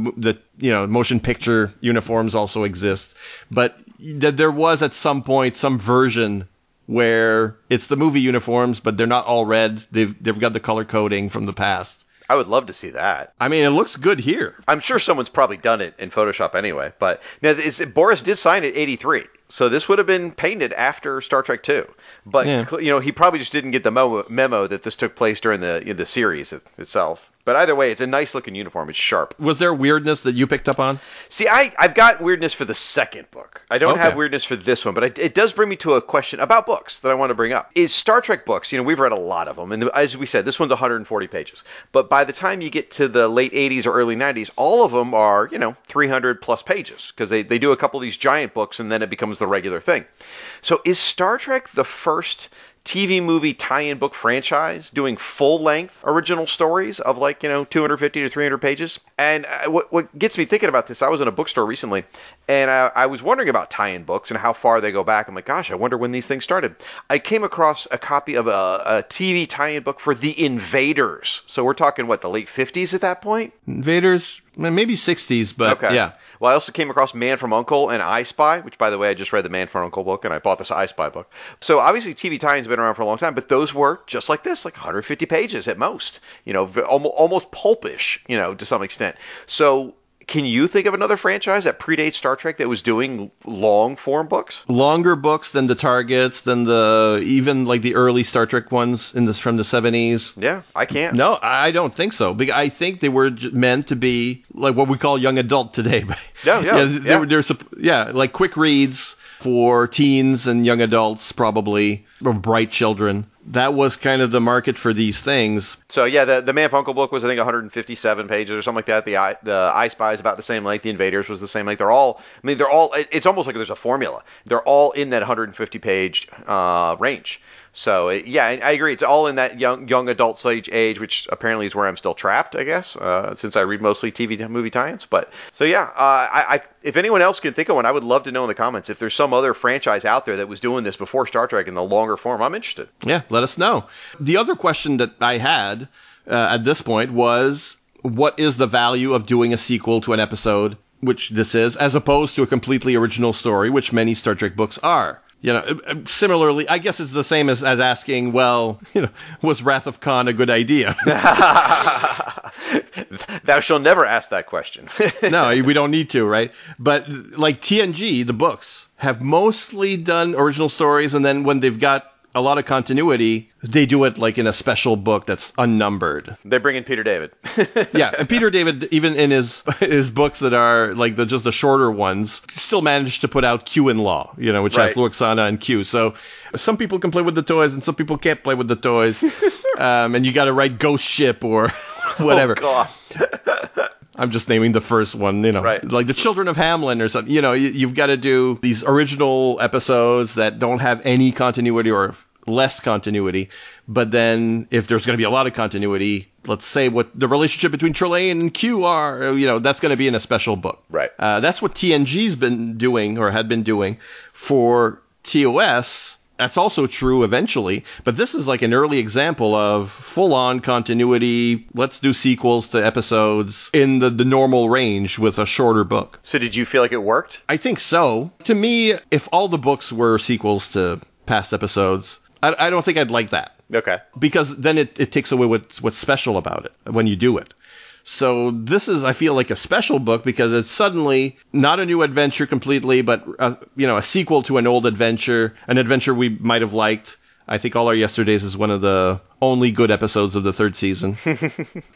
motion picture uniforms also exist, but that there was at some point some version where it's the movie uniforms, but they're not all red. They've got the color coding from the past. I would love to see that. I mean, it looks good here. I'm sure someone's probably done it in Photoshop anyway. But now Boris did sign it in 1983, so this would have been painted after Star Trek II. But he probably just didn't get the memo that this took place during the series itself. But either way, it's a nice-looking uniform. It's sharp. Was there weirdness that you picked up on? See, I've got weirdness for the second book. I don't have weirdness for this one, but it does bring me to a question about books that I want to bring up. Is Star Trek books, we've read a lot of them, and as we said, this one's 140 pages. But by the time you get to the late 80s or early 90s, all of them are, 300-plus pages because they do a couple of these giant books, and then it becomes the regular thing. So is Star Trek the first TV movie tie-in book franchise doing full-length original stories of 250 to 300 pages? And what gets me thinking about this, I was in a bookstore recently, and I was wondering about tie-in books and how far they go back. I'm like, gosh, I wonder when these things started. I came across a copy of a TV tie-in book for The Invaders. So we're talking, the late 50s at that point? Invaders, maybe 60s, but yeah. Well, I also came across Man from U.N.C.L.E. and I Spy, which, by the way, I just read the Man from U.N.C.L.E. book, and I bought this I Spy book. So, obviously, TV tie-ins have been around for a long time, but those were just like this, 150 pages at most, almost pulpish, to some extent. So Can you think of another franchise that predates Star Trek that was doing long-form books? Longer books than the Targets, than the even like the early Star Trek ones in this from the 70s. Yeah, I can't. No, I don't think so. I think they were meant to be like what we call young adult today. They were like quick reads for teens and young adults, probably, or bright children. That was kind of the market for these things. So, yeah, the Man from U.N.C.L.E. book was, I think, 157 pages or something like that. The I Spy is about the same length. The Invaders was the same length. It's almost like there's a formula. They're all in that 150-page range. So, I agree. It's all in that young adult age, which apparently is where I'm still trapped, I guess, since I read mostly TV movie tie-ins. But so, yeah, if anyone else can think of one, I would love to know in the comments if there's some other franchise out there that was doing this before Star Trek in the longer form. I'm interested. Yeah, let us know. The other question that I had at this point was, what is the value of doing a sequel to an episode, which this is, as opposed to a completely original story, which many Star Trek books are? You know, similarly, I guess it's the same as asking, well, you know, was Rathacon a good idea? Thou shall never ask that question. No, we don't need to, right? But like TNG, the books have mostly done original stories, and then when they've got a lot of continuity, they do it like in a special book that's unnumbered. They bring in Peter David. Yeah, and Peter David, even in his books that are like just the shorter ones, still managed to put out Q in Law, you know, which has Luxana and Q. So some people can play with the toys and some people can't play with the toys. And you got to write Ghost Ship or whatever. Oh, God. I'm just naming the first one, you know, like the Children of Hamlin or something. You know, you've got to do these original episodes that don't have any continuity or less continuity. But then if there's going to be a lot of continuity, let's say what the relationship between Trelane and Q are, you know, that's going to be in a special book. Right. That's what TNG's been doing or had been doing for TOS. That's also true eventually, but this is like an early example of full-on continuity. Let's do sequels to episodes in the normal range with a shorter book. So did you feel like it worked? I think so. To me, if all the books were sequels to past episodes, I don't think I'd like that. Okay. Because then it takes away what's special about it when you do it. So this is, I feel like, a special book because it's suddenly not a new adventure completely, but, you know, a sequel to an old adventure, an adventure we might have liked. I think All Our Yesterdays is one of the only good episodes of the third season.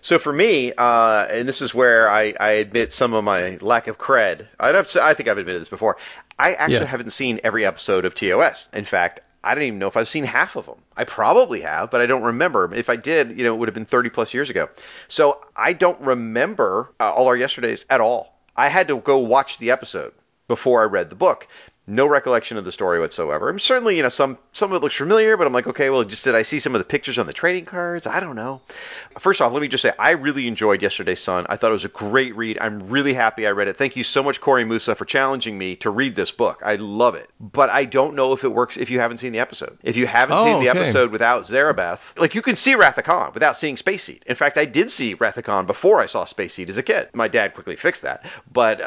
So for me, and this is where I admit some of my lack of cred. I think I've admitted this before. I actually haven't seen every episode of TOS. In fact, I don't even know if I've seen half of them. I probably have, but I don't remember. If I did, you know, it would have been 30 plus years ago. So I don't remember All Our Yesterdays at all. I had to go watch the episode before I read the book. No recollection of the story whatsoever. I mean, certainly, you know, some of it looks familiar, but I'm like, okay, well, just did I see some of the pictures on the trading cards? I don't know. First off, let me just say, I really enjoyed Yesterday's Sun. I thought it was a great read. I'm really happy I read it. Thank you so much, Corey Musa, for challenging me to read this book. I love it. But I don't know if it works if you haven't seen the episode. If you haven't seen the episode without Zarabeth, like, you can see Rathacon without seeing Space Seed. In fact, I did see Rathacon before I saw Space Seed as a kid. My dad quickly fixed that. But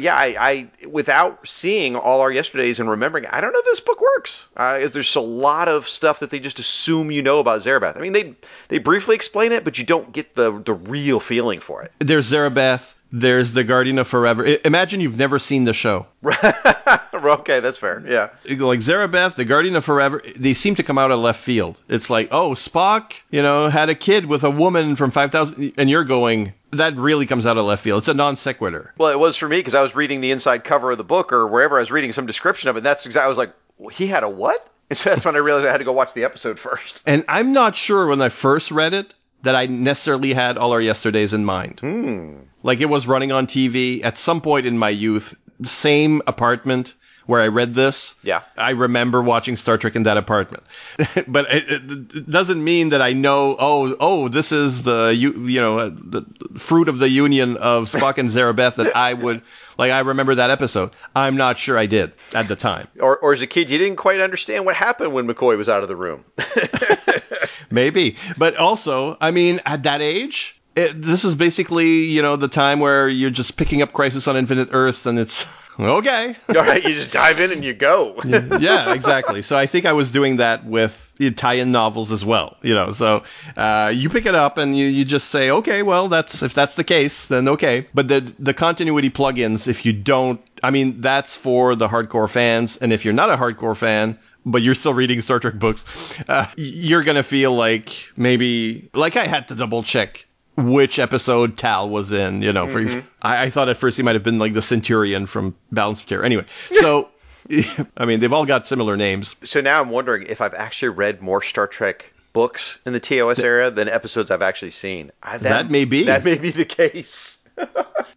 yeah, I without seeing all our yesterdays and remembering, I don't know if this book works. There's a lot of stuff that they just assume you know about Zarabeth. I mean, they briefly explain it, but you don't get the real feeling for it. There's Zarabeth. There's the Guardian of Forever. Imagine you've never seen the show. Okay, that's fair. Yeah. Like Zarabeth, the Guardian of Forever, they seem to come out of left field. It's like, oh, Spock, you know, had a kid with a woman from 5000, and you're going, that really comes out of left field. It's a non sequitur. Well, it was for me because I was reading the inside cover of the book or wherever I was reading some description of it. And that's exactly, I was like, he had a what? And so that's when I realized I had to go watch the episode first. And I'm not sure when I first read it that I necessarily had All Our Yesterdays in mind. Like, it was running on TV at some point in my youth, same apartment where I read this. Yeah. I remember watching Star Trek in that apartment. But it doesn't mean that I know, oh, this is the fruit of the union of Spock and Zarabeth that I would, like, I remember that episode. I'm not sure I did at the time. Or as a kid, you didn't quite understand what happened when McCoy was out of the room. Maybe. But also, I mean, at that age, This is basically, you know, the time where you're just picking up Crisis on Infinite Earths, and it's okay. All right, you just dive in and you go. Yeah, exactly. So I think I was doing that with tie-in novels as well, you know. So you pick it up and you just say, okay, well, that's if that's the case, then okay. But the continuity plugins, if you don't, I mean, that's for the hardcore fans, and if you're not a hardcore fan, but you're still reading Star Trek books, you're gonna feel like maybe like I had to double check which episode Tal was in, you know. For I thought at first he might have been like the Centurion from Balance of Terror. Anyway, so, I mean, they've all got similar names. So now I'm wondering if I've actually read more Star Trek books in the TOS era than episodes I've actually seen. That may be. That may be the case.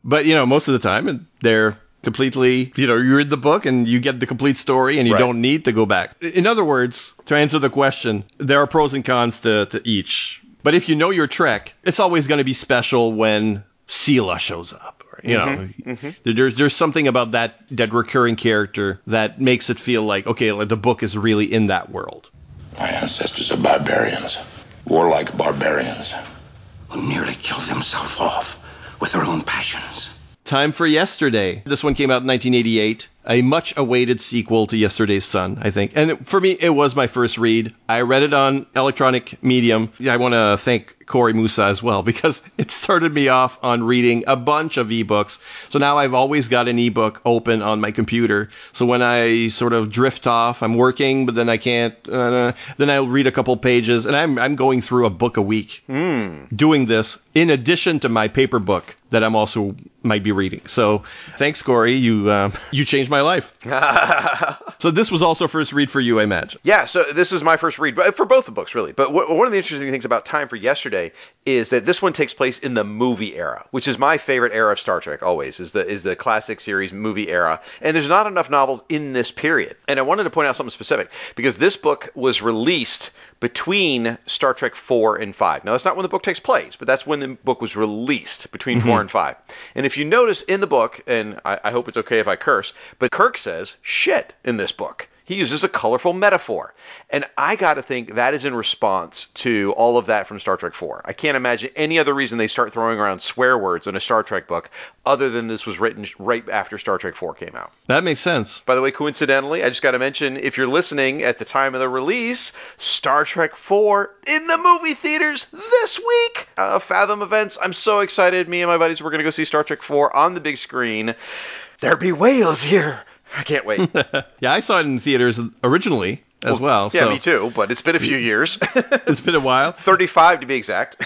But, you know, most of the time, they're completely, you know, you read the book and you get the complete story and you don't need to go back. In other words, to answer the question, there are pros and cons to each. But if you know your Trek, it's always going to be special when Sela shows up. Or, you know, there's something about that recurring character that makes it feel like, okay, like the book is really in that world. My ancestors are barbarians, warlike barbarians, who nearly killed themselves off with their own passions. Time for Yesterday. This one came out in 1988, a much-awaited sequel to Yesterday's Sun, I think. And for me, it was my first read. I read it on electronic medium. I want to thank Corey Musa as well, because it started me off on reading a bunch of ebooks. So now I've always got an ebook open on my computer. So when I sort of drift off, I'm working, but then I can't. Then I'll read a couple pages, and I'm going through a book a week, doing this in addition to my paper book that I'm also might be reading. So thanks, Corey. You changed my life. So this was also first read for you, I imagine. Yeah, so this is my first read, but for both the books, really. But one of the interesting things about Time for Yesterday is that this one takes place in the movie era, which is my favorite era of Star Trek always, is the classic series movie era. And there's not enough novels in this period. And I wanted to point out something specific, because this book was released between Star Trek IV and V. Now, that's not when the book takes place, but that's when the book was released, between IV and V. And if you notice in the book, and I hope it's okay if I curse, but Kirk says shit in this book. He uses a colorful metaphor. And I got to think that is in response to all of that from Star Trek IV. I can't imagine any other reason they start throwing around swear words in a Star Trek book other than this was written right after Star Trek IV came out. That makes sense. By the way, coincidentally, I just got to mention, if you're listening at the time of the release, Star Trek IV in the movie theaters this week. Fathom events. I'm so excited. Me and my buddies were going to go see Star Trek IV on the big screen. There be whales here. I can't wait. Yeah, I saw it in theaters originally as well. Yeah, so. Me too, but it's been a few years. It's been a while. 35 to be exact.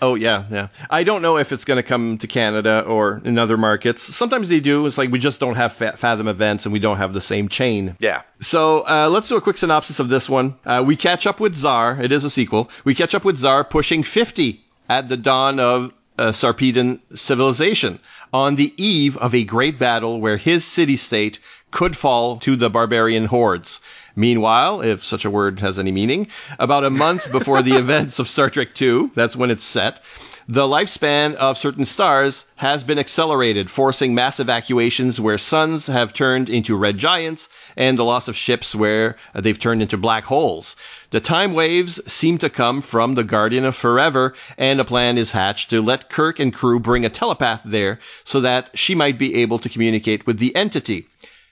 Oh, yeah. I don't know if it's going to come to Canada or in other markets. Sometimes they do. It's like we just don't have Fathom events and we don't have the same chain. Yeah. So let's do a quick synopsis of this one. We catch up with Tsar. It is a sequel. We catch up with Tsar pushing 50 at the dawn of Sarpeidon civilization on the eve of a great battle where his city-state could fall to the barbarian hordes. Meanwhile, if such a word has any meaning, about a month before the events of Star Trek II, that's when it's set, the lifespan of certain stars has been accelerated, forcing mass evacuations where suns have turned into red giants and the loss of ships where they've turned into black holes. The time waves seem to come from the Guardian of Forever, and a plan is hatched to let Kirk and crew bring a telepath there so that she might be able to communicate with the entity.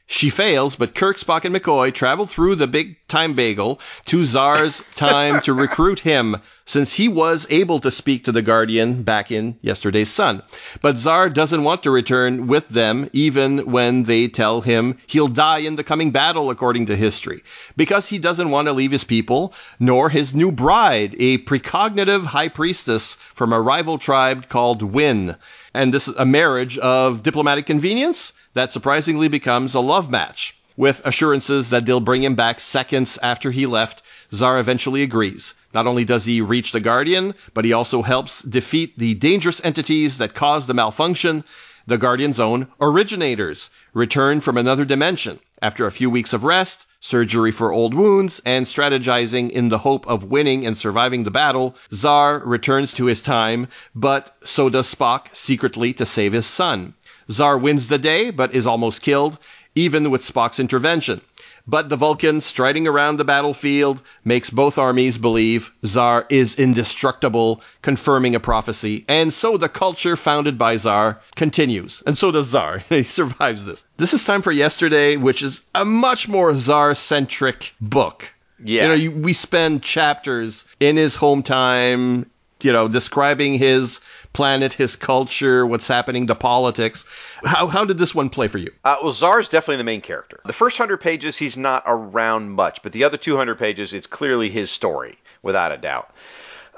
She fails, but Kirk, Spock, and McCoy travel through the big time bagel to Tsar's time to recruit him, since he was able to speak to the Guardian back in Yesterday's Sun. But Tsar doesn't want to return with them, even when they tell him he'll die in the coming battle, according to history, because he doesn't want to leave his people, nor his new bride, a precognitive high priestess from a rival tribe called Wynn. And this is a marriage of diplomatic convenience that surprisingly becomes a love match. With assurances that they'll bring him back seconds after he left, Tsar eventually agrees. Not only does he reach the Guardian, but he also helps defeat the dangerous entities that caused the malfunction. The Guardian's own originators return from another dimension. After a few weeks of rest, surgery for old wounds, and strategizing in the hope of winning and surviving the battle, Tsar returns to his time, but so does Spock, secretly to save his son. Tsar wins the day, but is almost killed, even with Spock's intervention. But the Vulcan, striding around the battlefield, makes both armies believe Tsar is indestructible, confirming a prophecy. And so the culture founded by Tsar continues. And so does Tsar. He survives this. This is Time for Yesterday, which is a much more Tsar-centric book. Yeah. You know, we spend chapters in his home time, you know, describing his planet, his culture, what's happening to politics. How did this one play for you? Well, Tsar's definitely the main character. The first 100 pages, he's not around much, but the other 200 pages, it's clearly his story, without a doubt.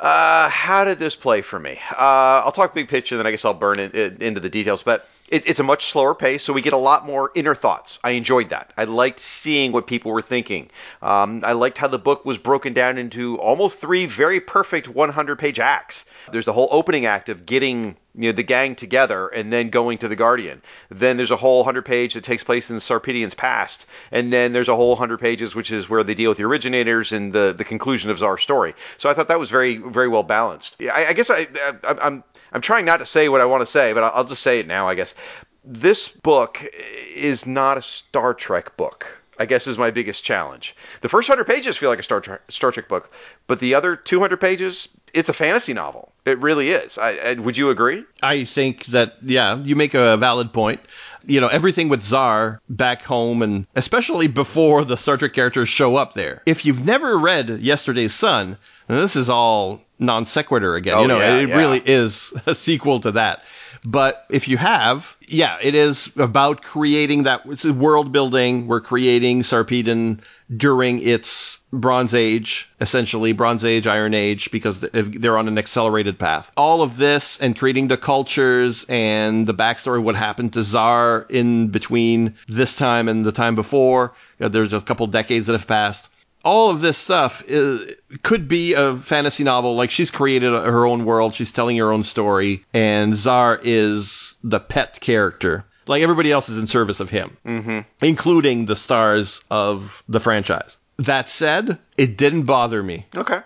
How did this play for me? I'll talk big picture, then I guess I'll burn into the details, but it's a much slower pace, so we get a lot more inner thoughts. I enjoyed that. I liked seeing what people were thinking. I liked how the book was broken down into almost three very perfect 100-page acts. There's the whole opening act of getting the gang together and then going to the Guardian. Then there's a whole 100-page that takes place in Sarpeidon's past. And then there's a whole 100 pages, which is where they deal with the originators and the conclusion of Tsar's story. So I thought that was very, very well balanced. I guess I'm trying not to say what I want to say, but I'll just say it now, I guess. This book is not a Star Trek book, I guess, is my biggest challenge. The first 100 pages feel like a Star Trek book, but the other 200 pages, it's a fantasy novel. It really is. Would you agree? I think that, yeah, you make a valid point. You know, everything with Tsar back home, and especially before the Star Trek characters show up there. If you've never read Yesterday's Sun, and this is all non sequitur again. It really is a sequel to that. But if you have, yeah, it is about creating that world building. We're creating Sarpeidon during its Bronze Age, essentially Bronze Age, Iron Age, because they're on an accelerated path. All of this and creating the cultures and the backstory, what happened to Tsar in between this time and the time before. There's a couple decades that have passed. All of this stuff could be a fantasy novel. Like, she's created her own world. She's telling her own story. And Tsar is the pet character. Like, everybody else is in service of him, including the stars of the franchise. That said, it didn't bother me. Okay.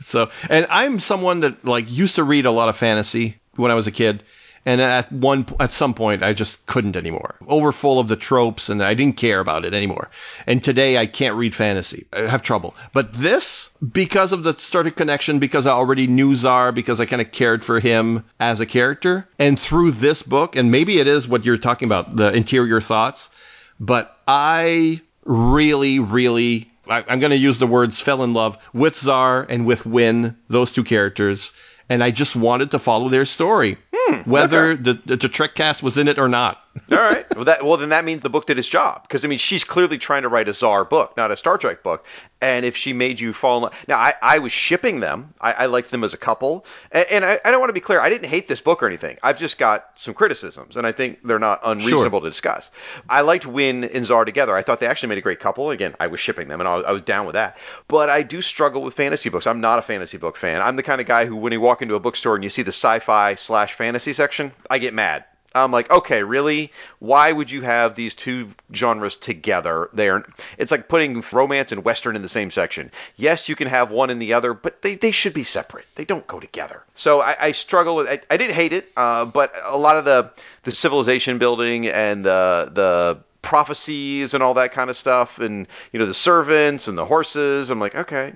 So, and I'm someone that, like, used to read a lot of fantasy when I was a kid. And at some point, I just couldn't anymore. Overfull of the tropes, and I didn't care about it anymore. And today, I can't read fantasy. I have trouble. But this, because of the Star Trek connection, because I already knew Tsar, because I kind of cared for him as a character, and through this book, and maybe it is what you're talking about, the interior thoughts, but I really, really, I'm going to use the words fell in love with Tsar and with Wynn, those two characters, and I just wanted to follow their story. Whether the Trek cast was in it or not. All right. Well, then that means the book did its job. Because, I mean, she's clearly trying to write a Tsar book, not a Star Trek book. And if she made you fall in love... Now, I was shipping them. I liked them as a couple. And I don't want to be clear. I didn't hate this book or anything. I've just got some criticisms. And I think they're not unreasonable to discuss. I liked Wynn and Tsar together. I thought they actually made a great couple. Again, I was shipping them, and I was down with that. But I do struggle with fantasy books. I'm not a fantasy book fan. I'm the kind of guy who, when you walk into a bookstore and you see the sci-fi / fantasy section, I get mad. I'm like, okay, really? Why would you have these two genres together? It's like putting romance and Western in the same section. Yes, you can have one and the other, but they should be separate. They don't go together. So I struggle with I didn't hate it, but a lot of the civilization building and the prophecies and all that kind of stuff, and the servants and the horses, I'm like, okay.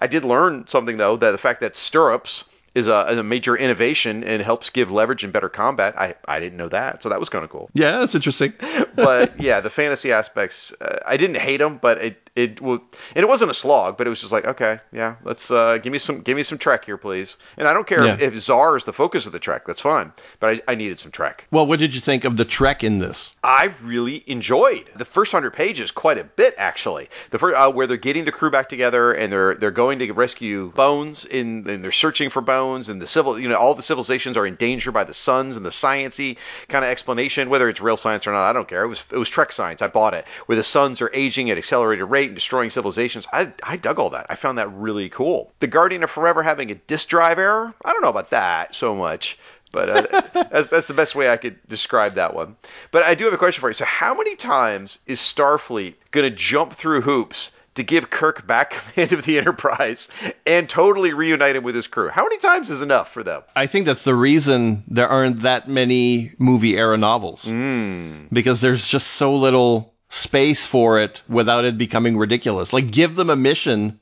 I did learn something, though, that the fact that stirrups is a major innovation and helps give leverage and better combat. I didn't know that, so that was kind of cool. Yeah, that's interesting. But yeah, the fantasy aspects, I didn't hate them, but it wasn't a slog. But it was just like, okay, yeah, let's give me some Trek here, please. And I don't care if Tsar is the focus of the Trek. That's fine, but I needed some Trek. Well, what did you think of the Trek in this? I really enjoyed the first 100 pages quite a bit, actually. The first where they're getting the crew back together and they're going to rescue Bones and they're searching for Bones. And the all the civilizations are in danger by the suns, and the sciencey kind of explanation, whether it's real science or not, I don't care. It was Trek science. I bought it, where the suns are aging at accelerated rate and destroying civilizations. I dug all that. I found that really cool. The Guardian of Forever having a disk drive error. I don't know about that so much. But that's the best way I could describe that one. But I do have a question for you. So how many times is Starfleet going to jump through hoops to give Kirk back command of the Enterprise and totally reunite him with his crew? How many times is enough for them? I think that's the reason there aren't that many movie-era novels. Because there's just so little space for it without it becoming ridiculous. Like, give them a mission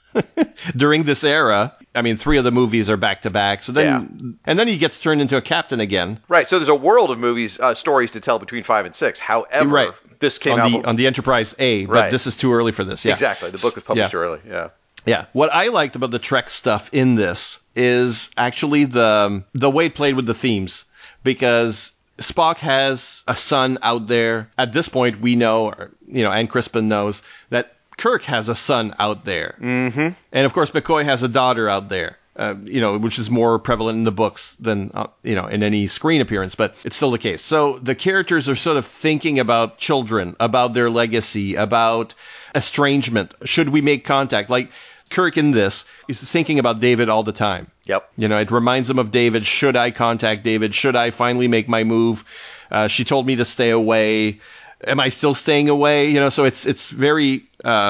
during this era. I mean, three of the movies are back to back. So then, and then he gets turned into a captain again. Right. So there's a world of movies, stories to tell between 5 and 6. However, this came out on the Enterprise A, but this is too early for this. Yeah, exactly. The book was published early. Yeah. Yeah. What I liked about the Trek stuff in this is actually the way it played with the themes, because Spock has a son out there. At this point, we know, and Crispin knows that Kirk has a son out there. Mm-hmm. And of course, McCoy has a daughter out there, which is more prevalent in the books than, in any screen appearance, but it's still the case. So the characters are sort of thinking about children, about their legacy, about estrangement. Should we make contact? Like, Kirk in this is thinking about David all the time. Yep. It reminds him of David. Should I contact David? Should I finally make my move? She told me to stay away. Am I still staying away? So it's very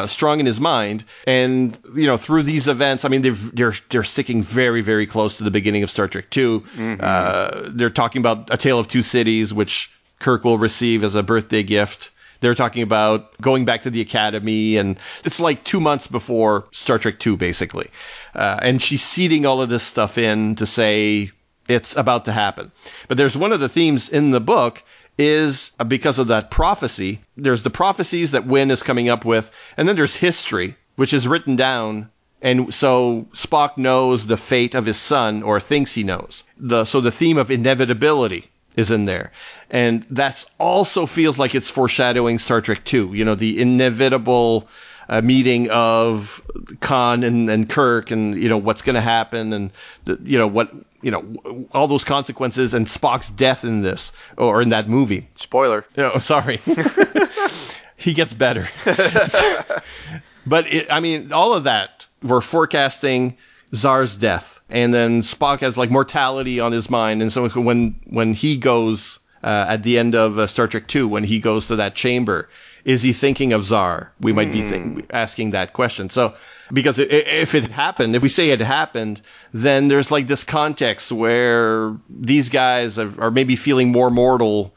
strong in his mind. And, through these events, I mean, they're sticking very, very close to the beginning of Star Trek II. Mm-hmm. They're talking about A Tale of Two Cities, which Kirk will receive as a birthday gift. They're talking about going back to the academy, and it's like 2 months before Star Trek II, basically. And she's seeding all of this stuff in to say it's about to happen. But there's one of the themes in the book is because of that prophecy. There's the prophecies that Wynn is coming up with, and then there's history, which is written down. And so Spock knows the fate of his son, or thinks he knows. So the theme of inevitability is in there. And that's also feels like it's foreshadowing Star Trek II, the inevitable meeting of Khan and Kirk, and, what's going to happen, and, all those consequences, and Spock's death in this, or in that movie. Spoiler. Oh, sorry. He gets better. But all of that, we're forecasting Zar's death, and then Spock has like mortality on his mind, and so when he goes at the end of Star Trek II, when he goes to that chamber, is he thinking of Zar? We might be asking that question. So, because if it happened, if we say it happened, then there's like this context where these guys are maybe feeling more mortal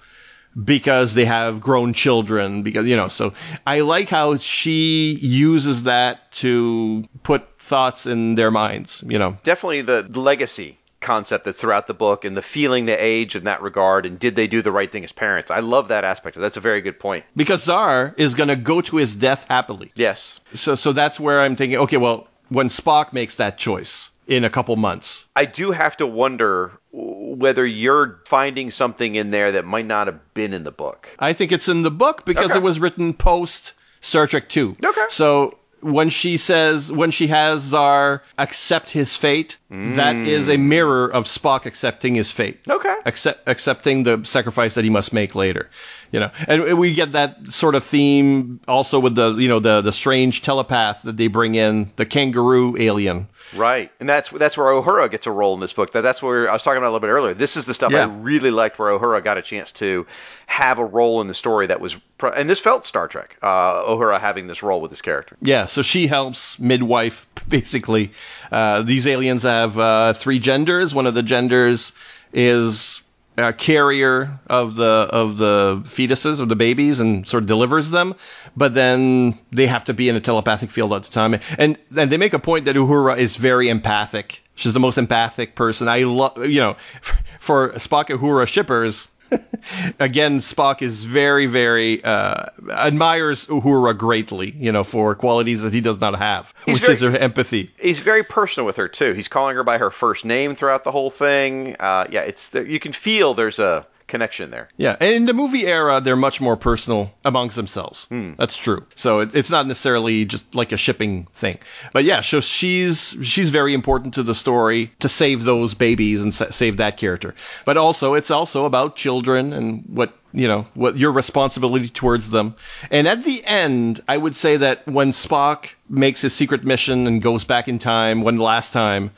because they have grown children, because, so I like how she uses that to put thoughts in their minds, Definitely the legacy concept that's throughout the book, and the feeling the age in that regard, and did they do the right thing as parents? I love that aspect of it. That's a very good point. Because Zar is going to go to his death happily. Yes. So that's where I'm thinking, okay, well, when Spock makes that choice in a couple months. I do have to wonder whether you're finding something in there that might not have been in the book. I think it's in the book because it was written post Star Trek II. Okay. So when she has Zar accept his fate, that is a mirror of Spock accepting his fate. Okay. Accepting the sacrifice that he must make later. And we get that sort of theme also with the strange telepath that they bring in, the kangaroo alien. Right. And that's where Uhura gets a role in this book. That's where I was talking about a little bit earlier. This is the stuff I really liked, where Uhura got a chance to have a role in the story that was... And this felt Star Trek, Uhura having this role with this character. Yeah, so she helps midwife, basically. These aliens have three genders. One of the genders is... a carrier of the fetuses, of the babies, and sort of delivers them, but then they have to be in a telepathic field at the time, and they make a point that Uhura is very empathic. She's the most empathic person. I love, for Spock and Uhura shippers. Again, Spock is very, very admires Uhura greatly, for qualities that he does not have, which is her empathy. He's very personal with her too. He's calling her by her first name throughout the whole thing. You can feel there's a connection there. Yeah, and in the movie era, they're much more personal amongst themselves. That's true. So it's not necessarily just like a shipping thing. But yeah, so she's very important to the story to save those babies and save that character. But also, it's also about children and what your responsibility towards them. And at the end, I would say that when Spock makes his secret mission and goes back in time one last time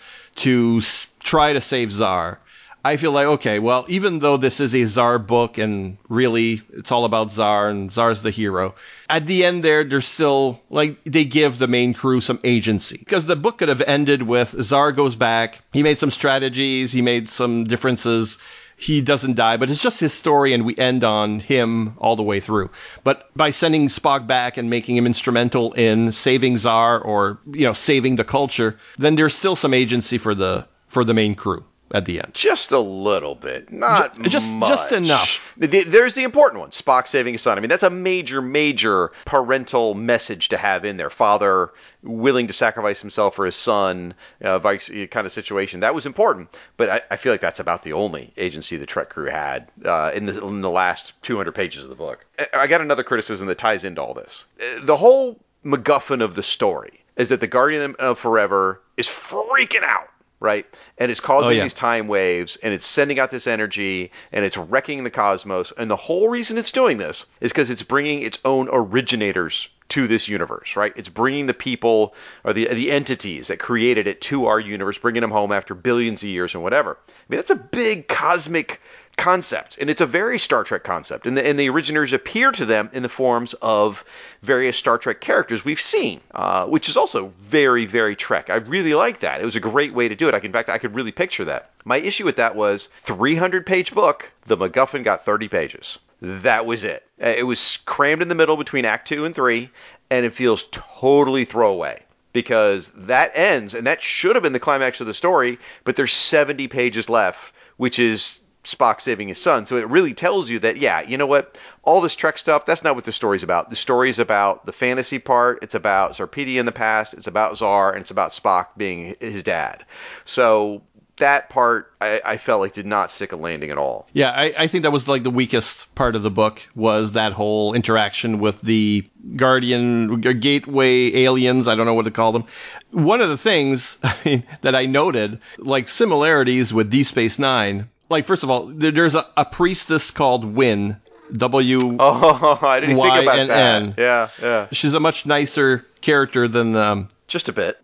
to try to save Zar, I feel like, okay, well, even though this is a Tsar book and really it's all about Tsar and Tsar's the hero, at the end there, there's still, like, they give the main crew some agency. Because the book could have ended with Tsar goes back, he made some strategies, he made some differences, he doesn't die, but it's just his story and we end on him all the way through. But by sending Spock back and making him instrumental in saving Tsar or, you know, saving the culture, then there's still some agency for the main crew at the end. Just a little bit. Not much. Just enough. There's the important one. Spock saving his son. I mean, that's a major, major parental message to have in there. Father willing to sacrifice himself for his son, vice kind of situation. That was important. But I feel like that's about the only agency the Trek crew had in the last 200 pages of the book. I got another criticism that ties into all this. The whole MacGuffin of the story is that the Guardian of Forever is freaking out. Right? And it's causing these time waves, and it's sending out this energy, and it's wrecking the cosmos. And the whole reason it's doing this is because it's bringing its own originators to this universe, right? It's bringing the people or the entities that created it to our universe, bringing them home after billions of years and whatever. I mean, that's a big cosmic concept, and it's a very Star Trek concept. And the originators appear to them in the forms of various Star Trek characters we've seen, which is also very, very Trek. I really like that. It was a great way to do it. In fact, I could really picture that. My issue with that was 300-page book, the MacGuffin got 30 pages. That was it. It was crammed in the middle between Act 2 and 3, and it feels totally throwaway. Because that ends, and that should have been the climax of the story, but there's 70 pages left, which is Spock saving his son. So it really tells you that, yeah, you know what? All this Trek stuff, that's not what the story's about. The story's about the fantasy part. It's about Sarpeidon in the past. It's about Tsar. And it's about Spock being his dad. So that part, I felt like did not stick a landing at all. Yeah, I think that was like the weakest part of the book was that whole interaction with the Guardian Gateway aliens. I don't know what to call them. One of the things that I noted, like similarities with Deep Space Nine. Like, first of all, there's a priestess called Wynn, W-Y-N-N. Oh, I didn't think about that. Yeah, yeah. She's a much nicer character than... just a bit.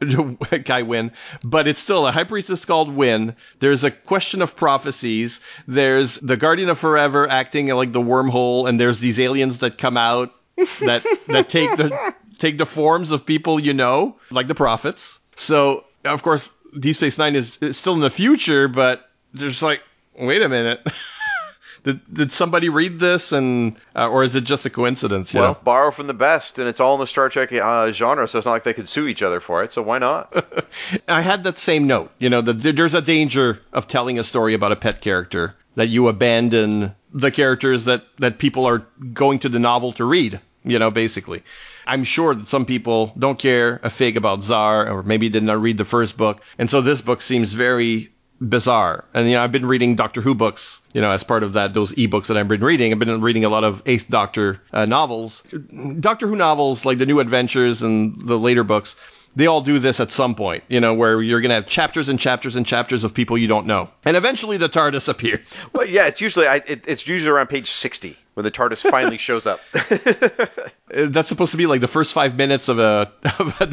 Kai Wynn. But it's still a high priestess called Wynn. There's a question of prophecies. There's the Guardian of Forever acting like the wormhole, and there's these aliens that come out that take the forms of people you know, like the prophets. So, of course, Deep Space Nine is still in the future, but there's like... Wait a minute. Did somebody read this, and or is it just a coincidence? Well, borrow from the best, and it's all in the Star Trek genre, so it's not like they could sue each other for it, so why not? I had that same note, you know, that there's a danger of telling a story about a pet character, that you abandon the characters that people are going to the novel to read, you know, basically. I'm sure that some people don't care a fig about Tsar, or maybe did not read the first book, and so this book seems very... bizarre. And, you know, I've been reading Doctor Who books, you know, as part of that, those ebooks that I've been reading. I've been reading a lot of Eighth Doctor novels. Doctor Who novels, like the New Adventures and the later books, they all do this at some point, you know, where you're going to have chapters and chapters and chapters of people you don't know. And eventually the TARDIS appears. Well, yeah, it's usually around page 60 when the TARDIS finally shows up. That's supposed to be like the first 5 minutes of a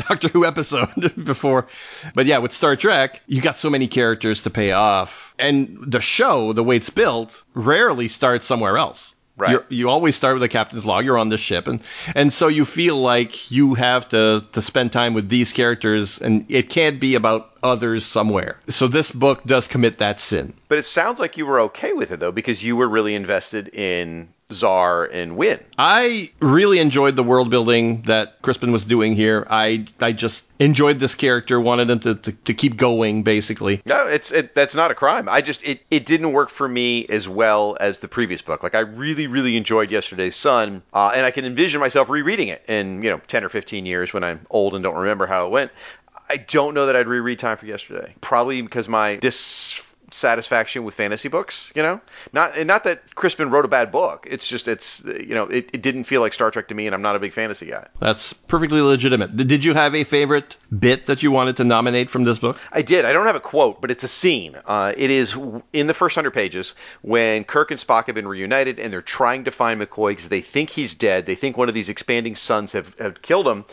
Doctor Who episode before. But yeah, with Star Trek, you got so many characters to pay off. And the show, the way it's built, rarely starts somewhere else. Right. You always start with the captain's log. You're on the ship. And so you feel like you have to spend time with these characters, and it can't be about others somewhere. So this book does commit that sin. But it sounds like you were okay with it, though, because you were really invested in Tsar and Wynn. I really enjoyed the world building that Crispin was doing here. I just enjoyed this character, wanted him to keep going, basically. No, that's not a crime. I just it didn't work for me as well as the previous book. Like, I really, really enjoyed Yesterday's Sun, and I can envision myself rereading it in, you know, 10 or 15 years when I'm old and don't remember how it went. I don't know that I'd reread Time for Yesterday, probably because my dissatisfaction with fantasy books, you know, not that Crispin wrote a bad book. It's just, you know, it didn't feel like Star Trek to me, and I'm not a big fantasy guy. That's perfectly legitimate. Did you have a favorite bit that you wanted to nominate from this book? I did. I don't have a quote, but it's a scene. It is in the first 100 pages when Kirk and Spock have been reunited, and they're trying to find McCoy because they think he's dead. They think one of these expanding suns have killed him.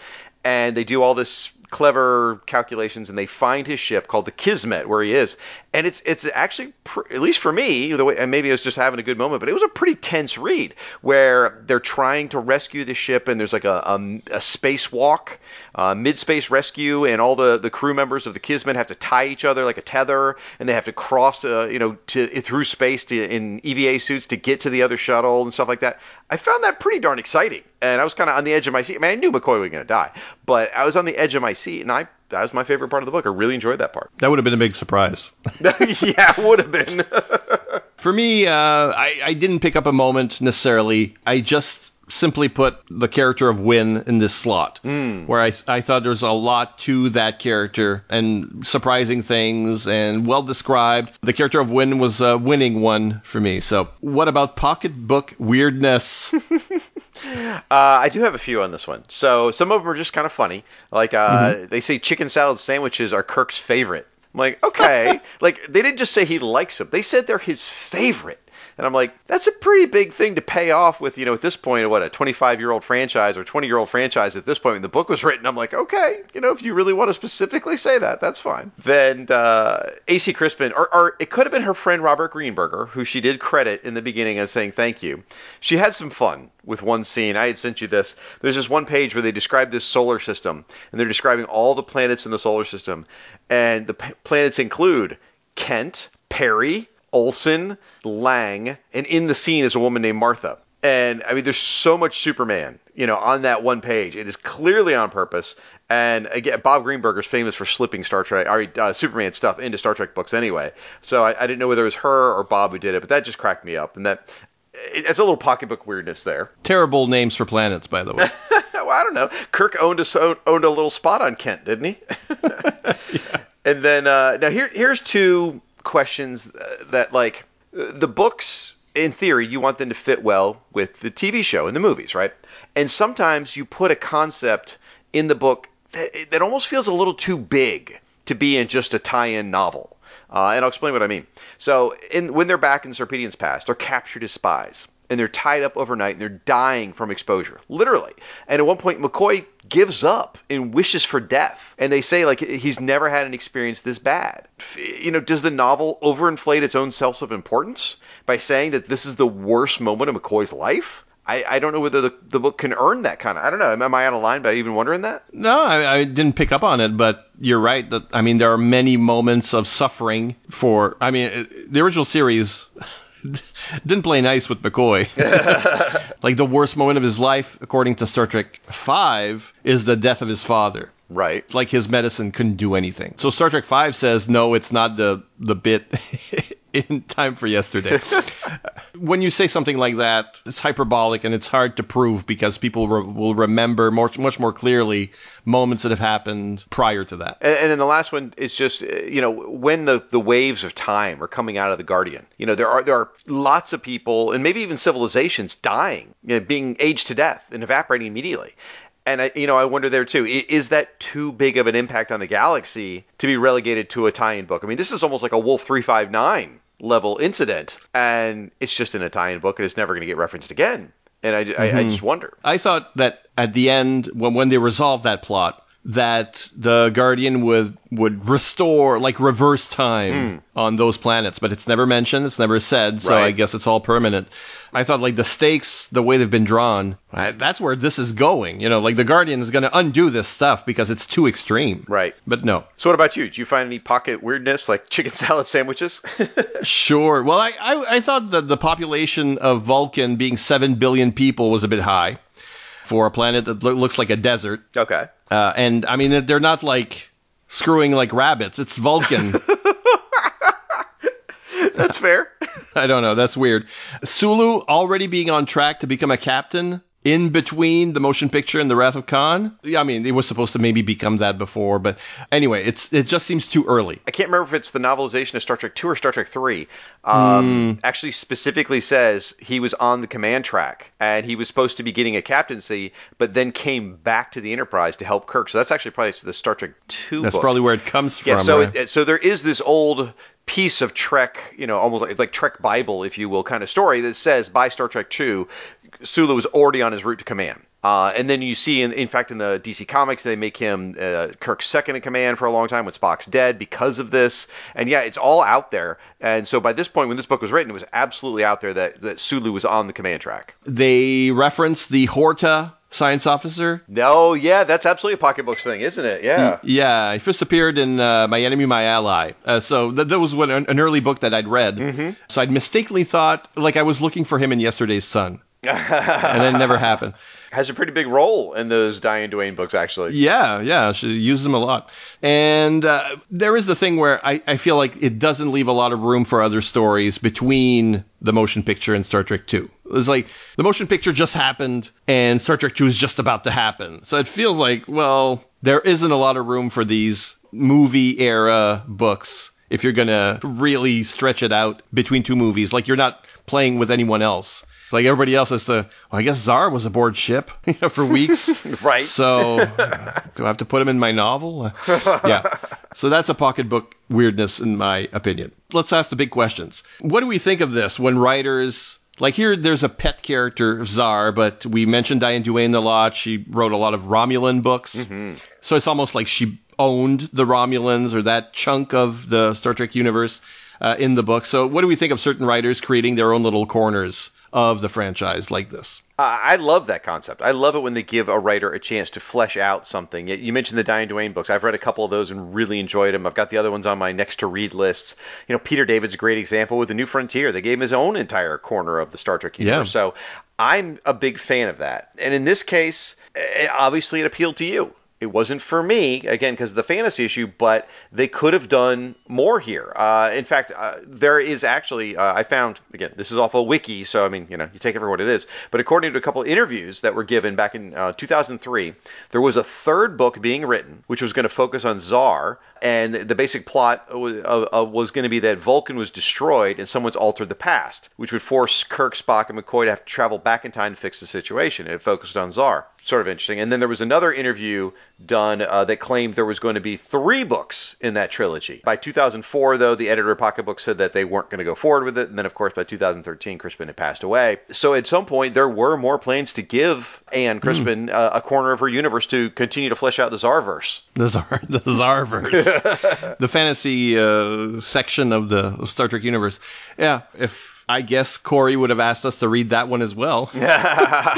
And they do all this clever calculations, and they find his ship called the Kismet, where he is. And it's actually, at least for me, the way, and maybe I was just having a good moment, but it was a pretty tense read where they're trying to rescue the ship, and there's like a spacewalk, mid-space rescue, and all the crew members of the Kismet have to tie each other like a tether, and they have to cross, through space in EVA suits to get to the other shuttle and stuff like that. I found that pretty darn exciting, and I was kind of on the edge of my seat. I mean, I knew McCoy was going to die, but I was on the edge of my seat, and that was my favorite part of the book. I really enjoyed that part. That would have been a big surprise. Yeah, it would have been. For me, I didn't pick up a moment necessarily. I just simply put the character of Wynn in this slot, where I thought there's a lot to that character and surprising things and well described. The character of Wynn was a winning one for me. So what about pocketbook weirdness? I do have a few on this one. So some of them are just kind of funny. Like they say chicken salad sandwiches are Kirk's favorite. I'm like, okay. Like they didn't just say he likes them. They said they're his favorite. And I'm like, that's a pretty big thing to pay off with, at this point, what, a 25-year-old franchise or 20-year-old franchise at this point when the book was written. I'm like, okay, if you really want to specifically say that, that's fine. Then A.C. Crispin, or it could have been her friend Robert Greenberger, who she did credit in the beginning as saying thank you. She had some fun with one scene. I had sent you this. There's this one page where they describe this solar system, and they're describing all the planets in the solar system. And the planets include Kent, Perry, Olson, Lang, and in the scene is a woman named Martha. And I mean, there's so much Superman, on that one page. It is clearly on purpose. And again, Bob Greenberger's famous for slipping Superman stuff into Star Trek books anyway. So I didn't know whether it was her or Bob who did it, but that just cracked me up. And it's a little pocketbook weirdness there. Terrible names for planets, by the way. Well, I don't know. Kirk owned a little spot on Kent, didn't he? Yeah. And then now here's two questions that, like, the books, in theory, you want them to fit well with the TV show and the movies, right? And sometimes you put a concept in the book that almost feels a little too big to be in just a tie-in novel. And I'll explain what I mean. So when they're back in Sarpeidon's past, they're captured as spies. And they're tied up overnight, and they're dying from exposure, literally. And at one point, McCoy gives up and wishes for death. And they say, like, he's never had an experience this bad. Does the novel overinflate its own self of importance by saying that this is the worst moment of McCoy's life? I don't know whether the book can earn that kind of... I don't know. Am I out of line by even wondering that? No, I didn't pick up on it, but you're right. There are many moments of suffering for... the original series... didn't play nice with McCoy. Like, the worst moment of his life, according to Star Trek V, is the death of his father. Right. Like, his medicine couldn't do anything. So Star Trek V says, no, it's not the bit in Time for Yesterday. When you say something like that, it's hyperbolic and it's hard to prove because people will remember much more clearly moments that have happened prior to that. And then the last one is just, when the waves of time are coming out of the Guardian. There are lots of people and maybe even civilizations dying, being aged to death and evaporating immediately. And I wonder there, too, is that too big of an impact on the galaxy to be relegated to a tie-in book? I mean, this is almost like a Wolf 359 level incident, and it's just in a tie-in book, and it's never going to get referenced again. And I just wonder. I thought that at the end, when they resolved that plot, that the Guardian would restore, like, reverse time on those planets. But it's never mentioned. It's never said. So right. I guess it's all permanent. I thought, like, the stakes, the way they've been drawn, that's where this is going. Like, the Guardian is going to undo this stuff because it's too extreme. Right. But no. So what about you? Did you find any pocket weirdness, like chicken salad sandwiches? Sure. Well, I thought that the population of Vulcan being 7 billion people was a bit high for a planet that looks like a desert. Okay. And, they're not, like, screwing like rabbits. It's Vulcan. That's fair. I don't know. That's weird. Sulu already being on track to become a captain in between the motion picture and the Wrath of Khan. Yeah, it was supposed to maybe become that before. But anyway, it just seems too early. I can't remember if it's the novelization of Star Trek 2 or Star Trek 3. Actually specifically says he was on the command track and he was supposed to be getting a captaincy, but then came back to the Enterprise to help Kirk. So that's actually probably the Star Trek 2 That's book. Probably where it comes from. Yeah, so, right? So there is this old piece of Trek, almost like Trek Bible, if you will, kind of story that says by Star Trek 2, Sulu was already on his route to command. And then you see, in fact, in the DC Comics, they make him Kirk's second in command for a long time when Spock's dead because of this. And yeah, it's all out there. And so by this point, when this book was written, it was absolutely out there that Sulu was on the command track. They reference the Horta science officer. No, yeah, that's absolutely a Pocket Books thing, isn't it? Yeah. Yeah, he first appeared in My Enemy, My Ally. So that was an early book that I'd read. Mm-hmm. So I'd mistakenly thought, I was looking for him in Yesterday's Sun. And then it never happened. Has a pretty big role in those Diane Duane books, actually. Yeah. She uses them a lot. And there is the thing where I feel like it doesn't leave a lot of room for other stories between the motion picture and Star Trek II. It's like the motion picture just happened and Star Trek II is just about to happen. So it feels like, well, there isn't a lot of room for these movie era books if you're going to really stretch it out between two movies. Like, you're not playing with anyone else. It's like everybody else has to, I guess Zar was aboard ship for weeks. Right. So do I have to put him in my novel? Yeah. So that's a pocketbook weirdness in my opinion. Let's ask the big questions. What do we think of this when writers, there's a pet character, Zar, but we mentioned Diane Duane a lot. She wrote a lot of Romulan books. Mm-hmm. So it's almost like she owned the Romulans or that chunk of the Star Trek universe in the book. So what do we think of certain writers creating their own little corners of the franchise like this? I love that concept. I love it when they give a writer a chance to flesh out something. You mentioned the Diane Duane books. I've read a couple of those and really enjoyed them. I've got the other ones on my next to read lists. Peter David's a great example with The New Frontier. They gave him his own entire corner of the Star Trek universe. Yeah. So I'm a big fan of that. And in this case, obviously it appealed to you. It wasn't for me, again, because of the fantasy issue, but they could have done more here. In fact, there is actually, I found, again, this is off a wiki, so I mean, you take it for what it is. But according to a couple of interviews that were given back in 2003, there was a third book being written, which was going to focus on Tsar, and the basic plot was going to be that Vulcan was destroyed and someone's altered the past, which would force Kirk, Spock, and McCoy to have to travel back in time to fix the situation. It focused on Tsar. Sort of interesting. And then there was another interview done that claimed there was going to be three books in that trilogy. By 2004, though, the editor of Pocket Books said that they weren't going to go forward with it. And then, of course, by 2013, Crispin had passed away. So at some point, there were more plans to give Anne Crispin a corner of her universe to continue to flesh out the Tsarverse. The Tsarverse. The fantasy section of the Star Trek universe. Yeah, I guess Corey would have asked us to read that one as well. It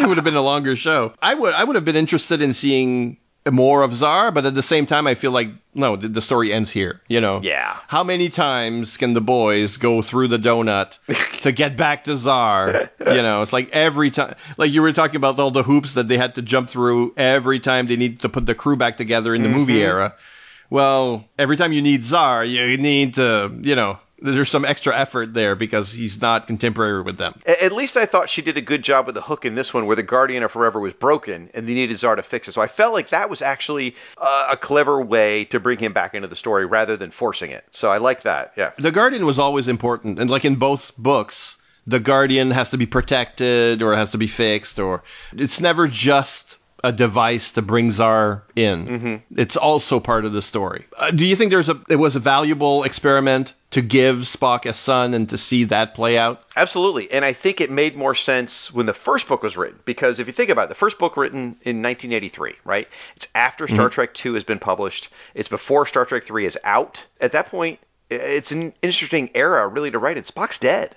would have been a longer show. I would have been interested in seeing more of Tsar, but at the same time, I feel like, no, the story ends here, Yeah. How many times can the boys go through the donut to get back to Tsar? It's like every time, you were talking about all the hoops that they had to jump through every time they need to put the crew back together in the movie era. Well, every time you need Tsar, you need to, there's some extra effort there because he's not contemporary with them. At least I thought she did a good job with the hook in this one where the Guardian of Forever was broken and they needed Tsar to fix it. So I felt like that was actually a clever way to bring him back into the story rather than forcing it. So I like that, yeah. The Guardian was always important. And in both books, the Guardian has to be protected or has to be fixed. Or it's never just a device to bring Tsar in. Mm-hmm. It's also part of the story. Do you think it was a valuable experiment to give Spock a son and to see that play out? Absolutely. And I think it made more sense when the first book was written, because if you think about it, the first book written in 1983, right? It's after Star Trek II has been published. It's before Star Trek III is out. At that point, it's an interesting era, really, to write it. Spock's dead,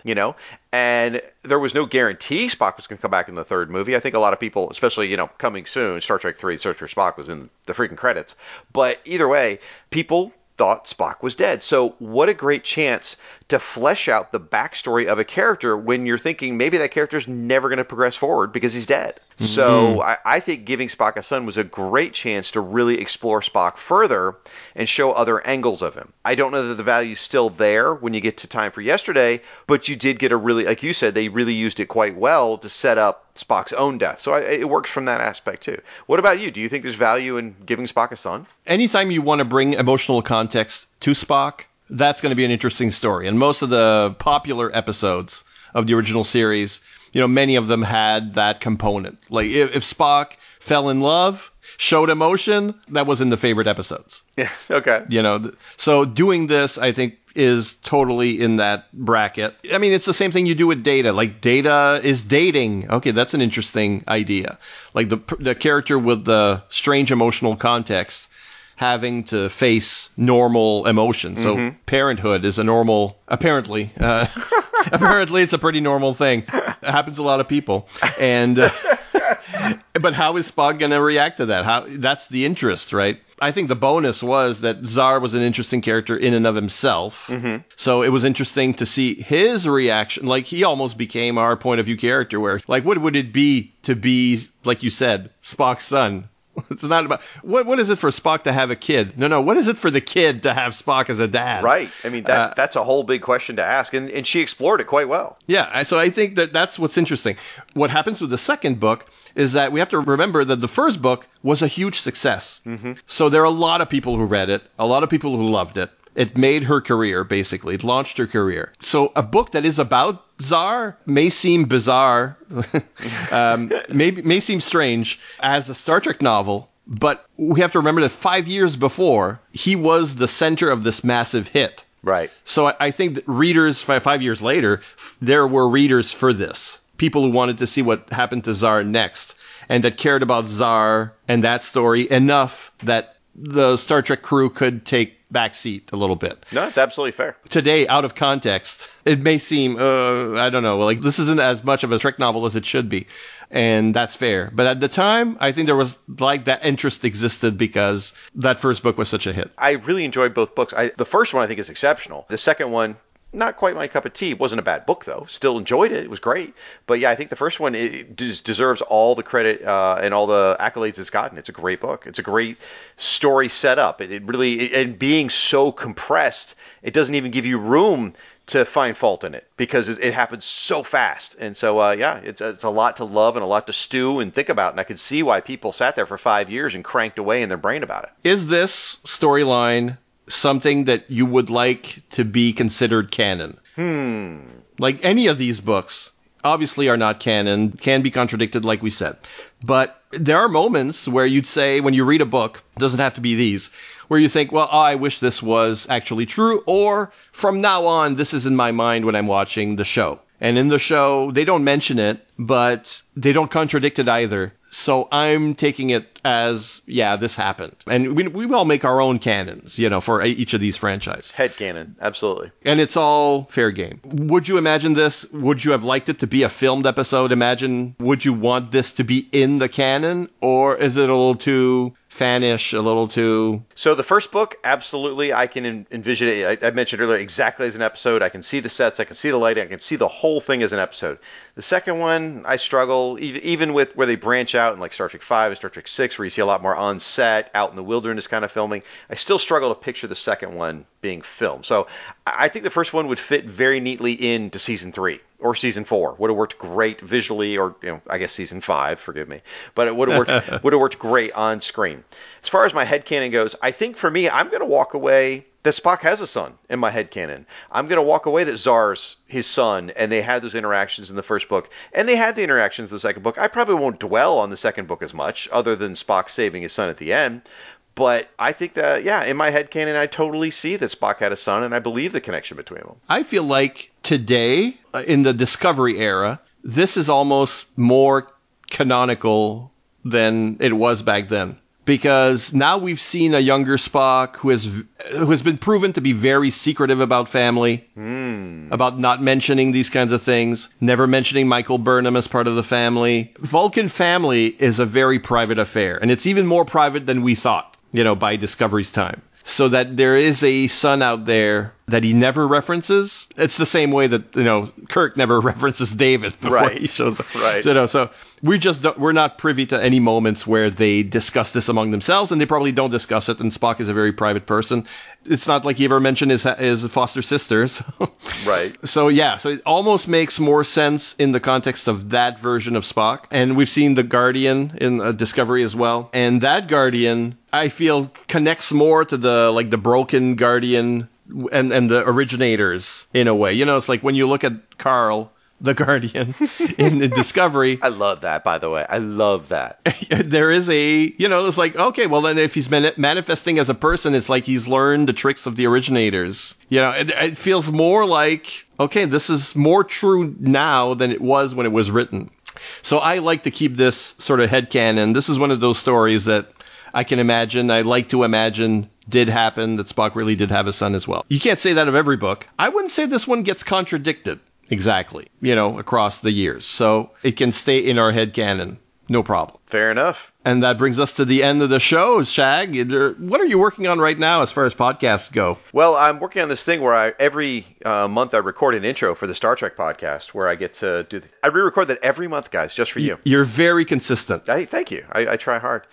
and there was no guarantee Spock was going to come back in the third movie. I think a lot of people, especially, coming soon, Star Trek III, Search for Spock was in the freaking credits. But either way, people thought Spock was dead. So what a great chance to flesh out the backstory of a character when you're thinking maybe that character's never going to progress forward because he's dead. Mm-hmm. So I think giving Spock a son was a great chance to really explore Spock further and show other angles of him. I don't know that the value's still there when you get to Time for Yesterday, but you did get a really, like you said, they really used it quite well to set up Spock's own death. So it works from that aspect too. What about you? Do you think there's value in giving Spock a son? Anytime you want to bring emotional context to Spock, that's going to be an interesting story. And most of the popular episodes of the original series, many of them had that component. Like if Spock fell in love, showed emotion. That was in the favorite episodes. Yeah. Okay. You know, so doing this, I think, is totally in that bracket. I mean, it's the same thing you do with Data. Like, Data is dating. Okay, that's an interesting idea. Like, the character with the strange emotional context having to face normal emotions. Mm-hmm. So parenthood is a normal, apparently. Apparently, it's a pretty normal thing. It happens to a lot of people. And... but how is Spock going to react to that? That's the interest, right? I think the bonus was that Zar was an interesting character in and of himself. Mm-hmm. So it was interesting to see his reaction. Like, he almost became our point of view character where, like, what would it be to be, like you said, Spock's son? It's not about what is it for Spock to have a kid? No, what is it for the kid to have Spock as a dad? Right. I mean, that's a whole big question to ask. And she explored it quite well. Yeah. So I think that's what's interesting. What happens with the second book is that we have to remember that the first book was a huge success. Mm-hmm. So there are a lot of people who read it, a lot of people who loved it. It made her career, basically. It launched her career. So a book that is about Tsar may seem bizarre, may seem strange as a Star Trek novel, but we have to remember that 5 years before, he was the center of this massive hit. Right. So I think that readers, 5 years later, there were readers for this. People who wanted to see what happened to Tsar next, and that cared about Tsar and that story enough that the Star Trek crew could take backseat a little bit. No, it's absolutely fair. Today, out of context, it may seem, I don't know, like this isn't as much of a Trek novel as it should be. And that's fair. But at the time, I think there was like that interest existed because that first book was such a hit. I really enjoyed both books. The first one I think is exceptional. The second one, not quite my cup of tea. It wasn't a bad book, though. Still enjoyed it. It was great. But yeah, I think the first one deserves all the credit and all the accolades it's gotten. It's a great book. It's a great story set up. And being so compressed, it doesn't even give you room to find fault in it because it happens so fast. And so, it's a lot to love and a lot to stew and think about. And I could see why people sat there for 5 years and cranked away in their brain about it. Is this storyline something that you would like to be considered canon? Like any of these books obviously are not canon, can be contradicted like we said. But there are moments where you'd say when you read a book, it doesn't have to be these, where you think, well, I wish this was actually true, or from now on, this is in my mind when I'm watching the show. And in the show, they don't mention it, but they don't contradict it either. So I'm taking it as, yeah, this happened. And we all make our own canons, you know, for each of these franchises. Head canon, absolutely. And it's all fair game. Would you imagine this? Would you have liked it to be a filmed episode? Would you want this to be in the canon? Or is it a little too fanish, a little too... So the first book, absolutely, I can envision it. I mentioned earlier, exactly as an episode. I can see the sets, I can see the lighting, I can see the whole thing as an episode. The second one, I struggle, even with where they branch out in like Star Trek 5 and Star Trek 6, where you see a lot more on set, out in the wilderness kind of filming. I still struggle to picture the second one being filmed. So I think the first one would fit very neatly into season 3 or season 4. Would have worked great visually, or I guess season 5, forgive me. But it would have worked great on screen. As far as my headcanon goes, I think for me, I'm going to walk away that Spock has a son in my headcanon. I'm going to walk away that Zar's his son, and they had those interactions in the first book, and they had the interactions in the second book. I probably won't dwell on the second book as much, other than Spock saving his son at the end. But I think that, yeah, in my headcanon, I totally see that Spock had a son, and I believe the connection between them. I feel like today, in the Discovery era, this is almost more canonical than it was back then. Because now we've seen a younger Spock who has been proven to be very secretive about family, about not mentioning these kinds of things, never mentioning Michael Burnham as part of the family. Vulcan family is a very private affair, and it's even more private than we thought, by Discovery's time. So that there is a son out there that he never references. It's the same way that, Kirk never references David before he shows up. Right. So we're not privy to any moments where they discuss this among themselves, and they probably don't discuss it, and Spock is a very private person. It's not like he ever mentioned his foster sisters. Right. So, yeah. So it almost makes more sense in the context of that version of Spock. And we've seen the Guardian in Discovery as well. And that Guardian, I feel, connects more to the broken Guardian and the originators in a way. It's like when you look at Carl, the Guardian in the Discovery. I love that, by the way. I love that. There is a, you know, it's like, okay, well, then if he's manifesting as a person, it's like he's learned the tricks of the originators. You know, it feels more like, okay, this is more true now than it was when it was written. So I like to keep this sort of headcanon. This is one of those stories that I can imagine, I like to imagine, did happen, that Spock really did have a son as well. You can't say that of every book. I wouldn't say this one gets contradicted exactly, you know, across the years. So it can stay in our headcanon. No problem. Fair enough. And that brings us to the end of the show, Shag. What are you working on right now as far as podcasts go? Well, I'm working on this thing where every month I record an intro for the Star Trek podcast where I get to do... I re-record that every month, guys, just for you. You're very consistent. Thank you. I try hard.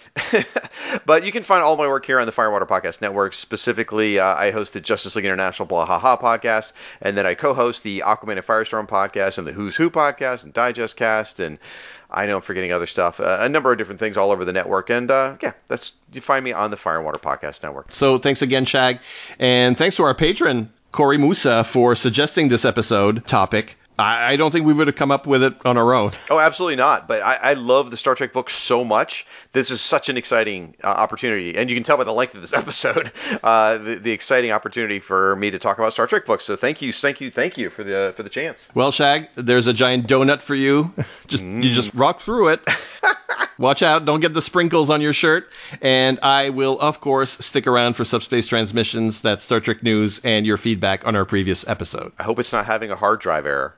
But you can find all my work here on the Fire and Water Podcast Network. Specifically, I host the Justice League International Blah Ha Ha podcast, and then I co-host the Aquaman and Firestorm podcast and the Who's Who podcast and Digest Cast, and I know I'm forgetting other stuff. A number of different things all over the network. And you find me on the Fire and Water Podcast Network. So thanks again, Shag. And thanks to our patron, Corey Musa, for suggesting this episode topic. I don't think we would have come up with it on our own. Oh, absolutely not. But I love the Star Trek books so much. This is such an exciting opportunity. And you can tell by the length of this episode, the exciting opportunity for me to talk about Star Trek books. So thank you for the chance. Well, Shag, there's a giant donut for you. You just rock through it. Watch out. Don't get the sprinkles on your shirt. And I will, of course, stick around for Subspace Transmissions. That's Star Trek news and your feedback on our previous episode. I hope it's not having a hard drive error.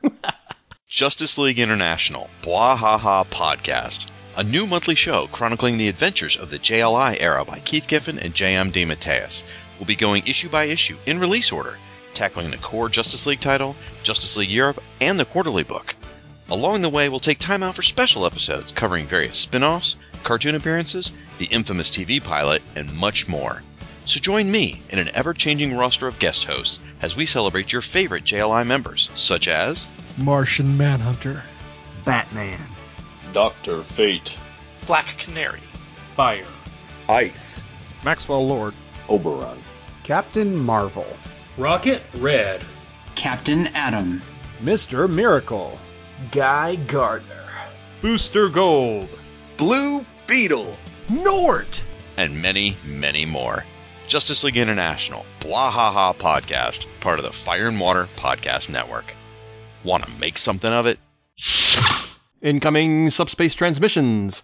Justice League International, Blah Ha Ha Podcast, a new monthly show chronicling the adventures of the JLI era by Keith Giffen and J.M. DeMatteis. We'll be going issue by issue in release order, tackling the core Justice League title, Justice League Europe, and the quarterly book. Along the way, we'll take time out for special episodes covering various spin-offs, cartoon appearances, the infamous TV pilot, and much more. So join me in an ever-changing roster of guest hosts as we celebrate your favorite JLI members, such as... Martian Manhunter, Batman, Dr. Fate, Black Canary, Fire, Ice, Maxwell Lord, Oberon, Captain Marvel, Rocket Red, Captain Atom, Mr. Miracle, Guy Gardner, Booster Gold, Blue Beetle, Nort, and many, many more. Justice League International, Blah Ha Ha Podcast, part of the Fire and Water Podcast Network. Want to make something of it? Incoming Subspace Transmissions.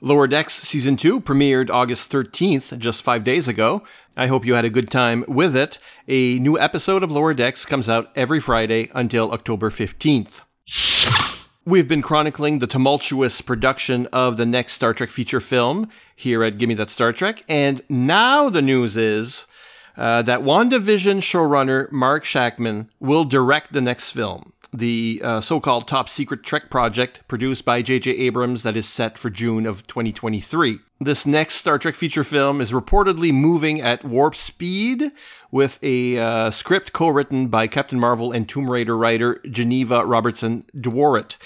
Lower Decks Season 2 premiered August 13th, just 5 days ago. I hope you had a good time with it. A new episode of Lower Decks comes out every Friday until October 15th. We've been chronicling the tumultuous production of the next Star Trek feature film here at Gimme That Star Trek, and now the news is that WandaVision showrunner Mark Shackman will direct the next film, the so-called Top Secret Trek project produced by J.J. Abrams that is set for June of 2023. This next Star Trek feature film is reportedly moving at warp speed with a script co-written by Captain Marvel and Tomb Raider writer Geneva Robertson Dworak.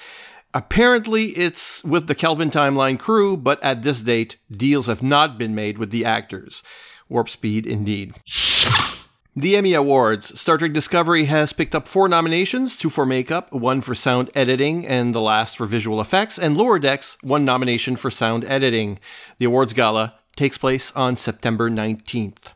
Apparently, it's with the Kelvin Timeline crew, but at this date, deals have not been made with the actors. Warp speed, indeed. The Emmy Awards. Star Trek Discovery has picked up 4 nominations, 2 for makeup, 1 for sound editing, and the last for visual effects, and Lower Decks, 1 nomination for sound editing. The awards gala takes place on September 19th.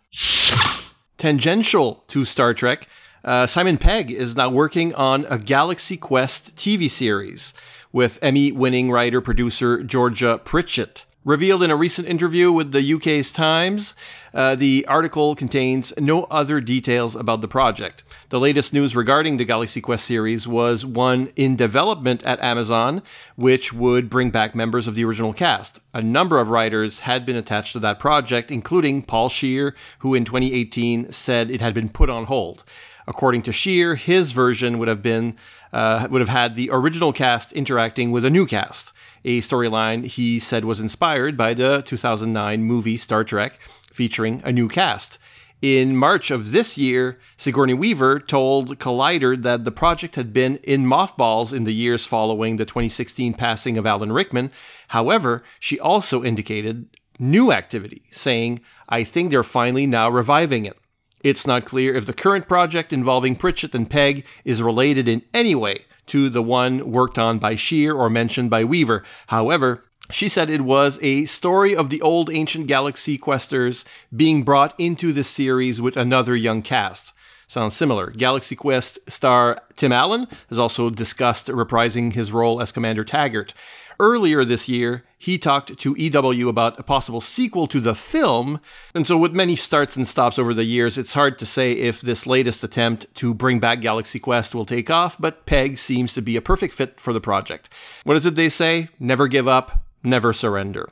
Tangential to Star Trek, Simon Pegg is now working on a Galaxy Quest TV series with Emmy-winning writer-producer Georgia Pritchett. Revealed in a recent interview with the UK's Times, the article contains no other details about the project. The latest news regarding the Galaxy Quest series was one in development at Amazon, which would bring back members of the original cast. A number of writers had been attached to that project, including Paul Scheer, who in 2018 said it had been put on hold. According to Scheer, his version would have had the original cast interacting with a new cast, a storyline he said was inspired by the 2009 movie Star Trek, featuring a new cast. In March of this year, Sigourney Weaver told Collider that the project had been in mothballs in the years following the 2016 passing of Alan Rickman. However, she also indicated new activity, saying, "I think they're finally now reviving it. It's not clear if the current project involving Pritchett and Pegg is related in any way to the one worked on by Scheer or mentioned by Weaver. However, she said it was a story of the old ancient galaxy questers being brought into the series with another young cast. Sounds similar. Galaxy Quest star Tim Allen has also discussed reprising his role as Commander Taggart. Earlier this year, he talked to EW about a possible sequel to the film, and so with many starts and stops over the years, it's hard to say if this latest attempt to bring back Galaxy Quest will take off, but Peg seems to be a perfect fit for the project. What is it they say? Never give up, never surrender.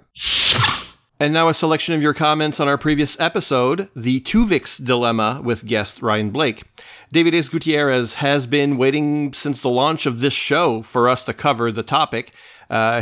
And now a selection of your comments on our previous episode, The Tuvix Dilemma with guest Ryan Blake. David S. Gutierrez has been waiting since the launch of this show for us to cover the topic.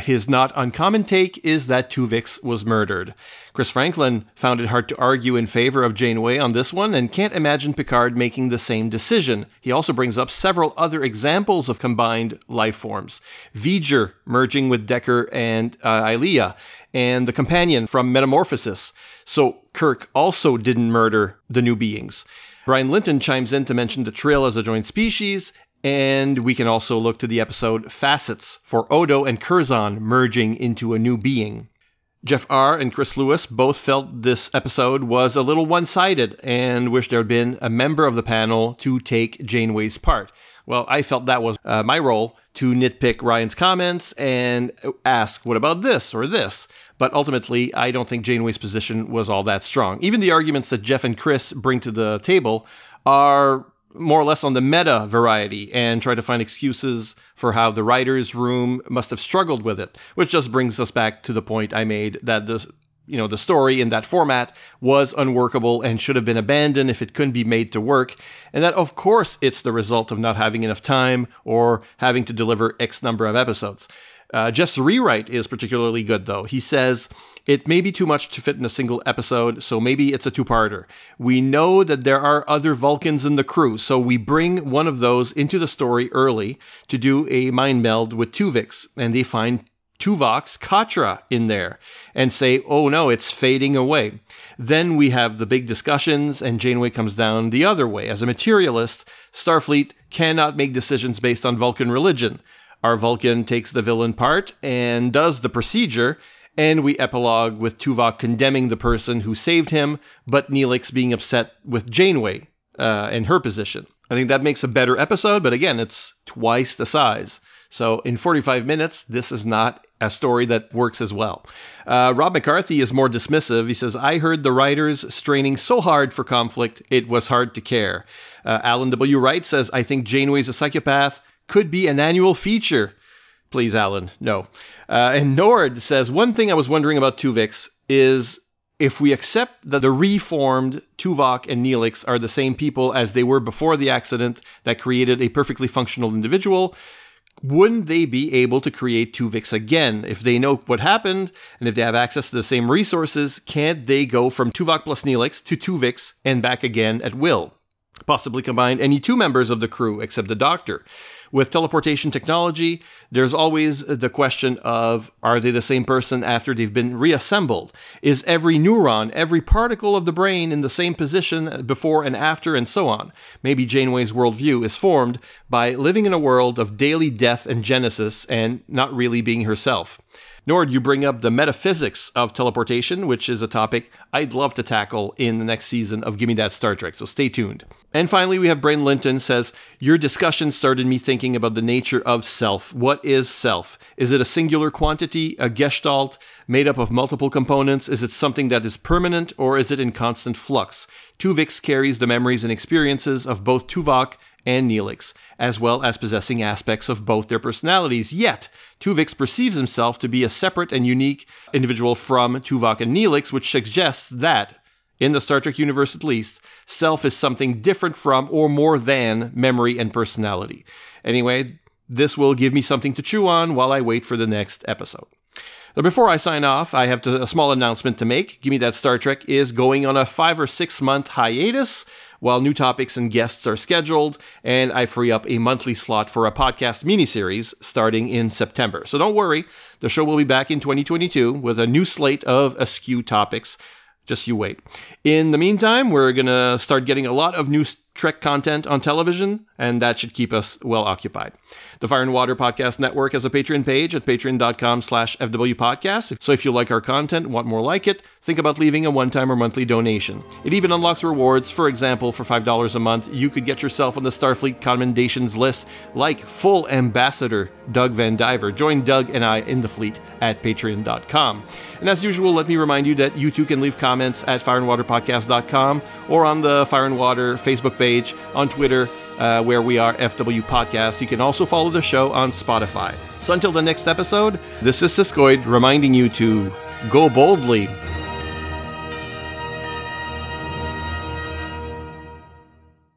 His not uncommon take is that Tuvix was murdered. Chris Franklin found it hard to argue in favor of Janeway on this one and can't imagine Picard making the same decision. He also brings up several other examples of combined life forms. V'ger merging with Decker and Ilea, and the companion from Metamorphosis. So Kirk also didn't murder the new beings. Brian Linton chimes in to mention the Trill as a joint species, and we can also look to the episode Facets for Odo and Curzon merging into a new being. Jeff R. and Chris Lewis both felt this episode was a little one-sided and wished there had been a member of the panel to take Janeway's part. Well, I felt that was my role to nitpick Ryan's comments and ask, what about this or this? But ultimately, I don't think Janeway's position was all that strong. Even the arguments that Jeff and Chris bring to the table are more or less on the meta variety and try to find excuses for how the writer's room must have struggled with it, which just brings us back to the point I made that the story in that format was unworkable and should have been abandoned if it couldn't be made to work. And that, of course, it's the result of not having enough time or having to deliver X number of episodes. Jeff's rewrite is particularly good, though. He says, it may be too much to fit in a single episode, so maybe it's a two-parter. We know that there are other Vulcans in the crew, so we bring one of those into the story early to do a mind meld with Tuvix, and they find Tuvix Katra in there and say, oh no, it's fading away. Then we have the big discussions and Janeway comes down the other way. As a materialist, Starfleet cannot make decisions based on Vulcan religion. Our Vulcan takes the villain part and does the procedure, and we epilogue with Tuvok condemning the person who saved him, but Neelix being upset with Janeway and her position. I think that makes a better episode, but again, it's twice the size. So in 45 minutes, this is not a story that works as well. Rob McCarthy is more dismissive. He says, I heard the writers straining so hard for conflict, it was hard to care. Alan W. Wright says, I think Janeway's a psychopath. Could be an annual feature. Please, Alan, no. And Nord says, one thing I was wondering about Tuvix is if we accept that the reformed Tuvok and Neelix are the same people as they were before the accident that created a perfectly functional individual, wouldn't they be able to create Tuvix again? If they know what happened and if they have access to the same resources, can't they go from Tuvok plus Neelix to Tuvix and back again at will? Possibly combine any two members of the crew except the Doctor. With teleportation technology, there's always the question of, are they the same person after they've been reassembled? Is every neuron, every particle of the brain in the same position before and after, and so on? Maybe Janeway's worldview is formed by living in a world of daily death and genesis and not really being herself. Nord, you bring up the metaphysics of teleportation, which is a topic I'd love to tackle in the next season of Gimme That Star Trek, so stay tuned. And finally, we have Brain Linton says, your discussion started me thinking about the nature of self. What is self? Is it a singular quantity, a gestalt, made up of multiple components? Is it something that is permanent, or is it in constant flux? Tuvix carries the memories and experiences of both Tuvok and Neelix, as well as possessing aspects of both their personalities. Yet, Tuvix perceives himself to be a separate and unique individual from Tuvok and Neelix, which suggests that, in the Star Trek universe at least, self is something different from or more than memory and personality. Anyway, this will give me something to chew on while I wait for the next episode. But before I sign off, I have a small announcement to make. Gimme That Star Trek is going on a 5 or 6 month hiatus while new topics and guests are scheduled, and I free up a monthly slot for a podcast miniseries starting in September. So don't worry, the show will be back in 2022 with a new slate of askew topics. Just you wait. In the meantime, we're going to start getting a lot of new Trek content on television, and that should keep us well occupied. The Fire and Water Podcast Network has a Patreon page at patreon.com/FWPodcast. So if you like our content and want more like it, think about leaving a one-time or monthly donation. It even unlocks rewards. For example, for $5 a month, you could get yourself on the Starfleet commendations list like full ambassador Doug Van Diver. Join Doug and I in the fleet at patreon.com. And as usual, let me remind you that you too can leave comments at fireandwaterpodcast.com or on the Fire and Water Facebook page, on Twitter, where we are FW Podcast. You can also follow the show on Spotify. So until the next episode, this is Siskoid reminding you to go boldly.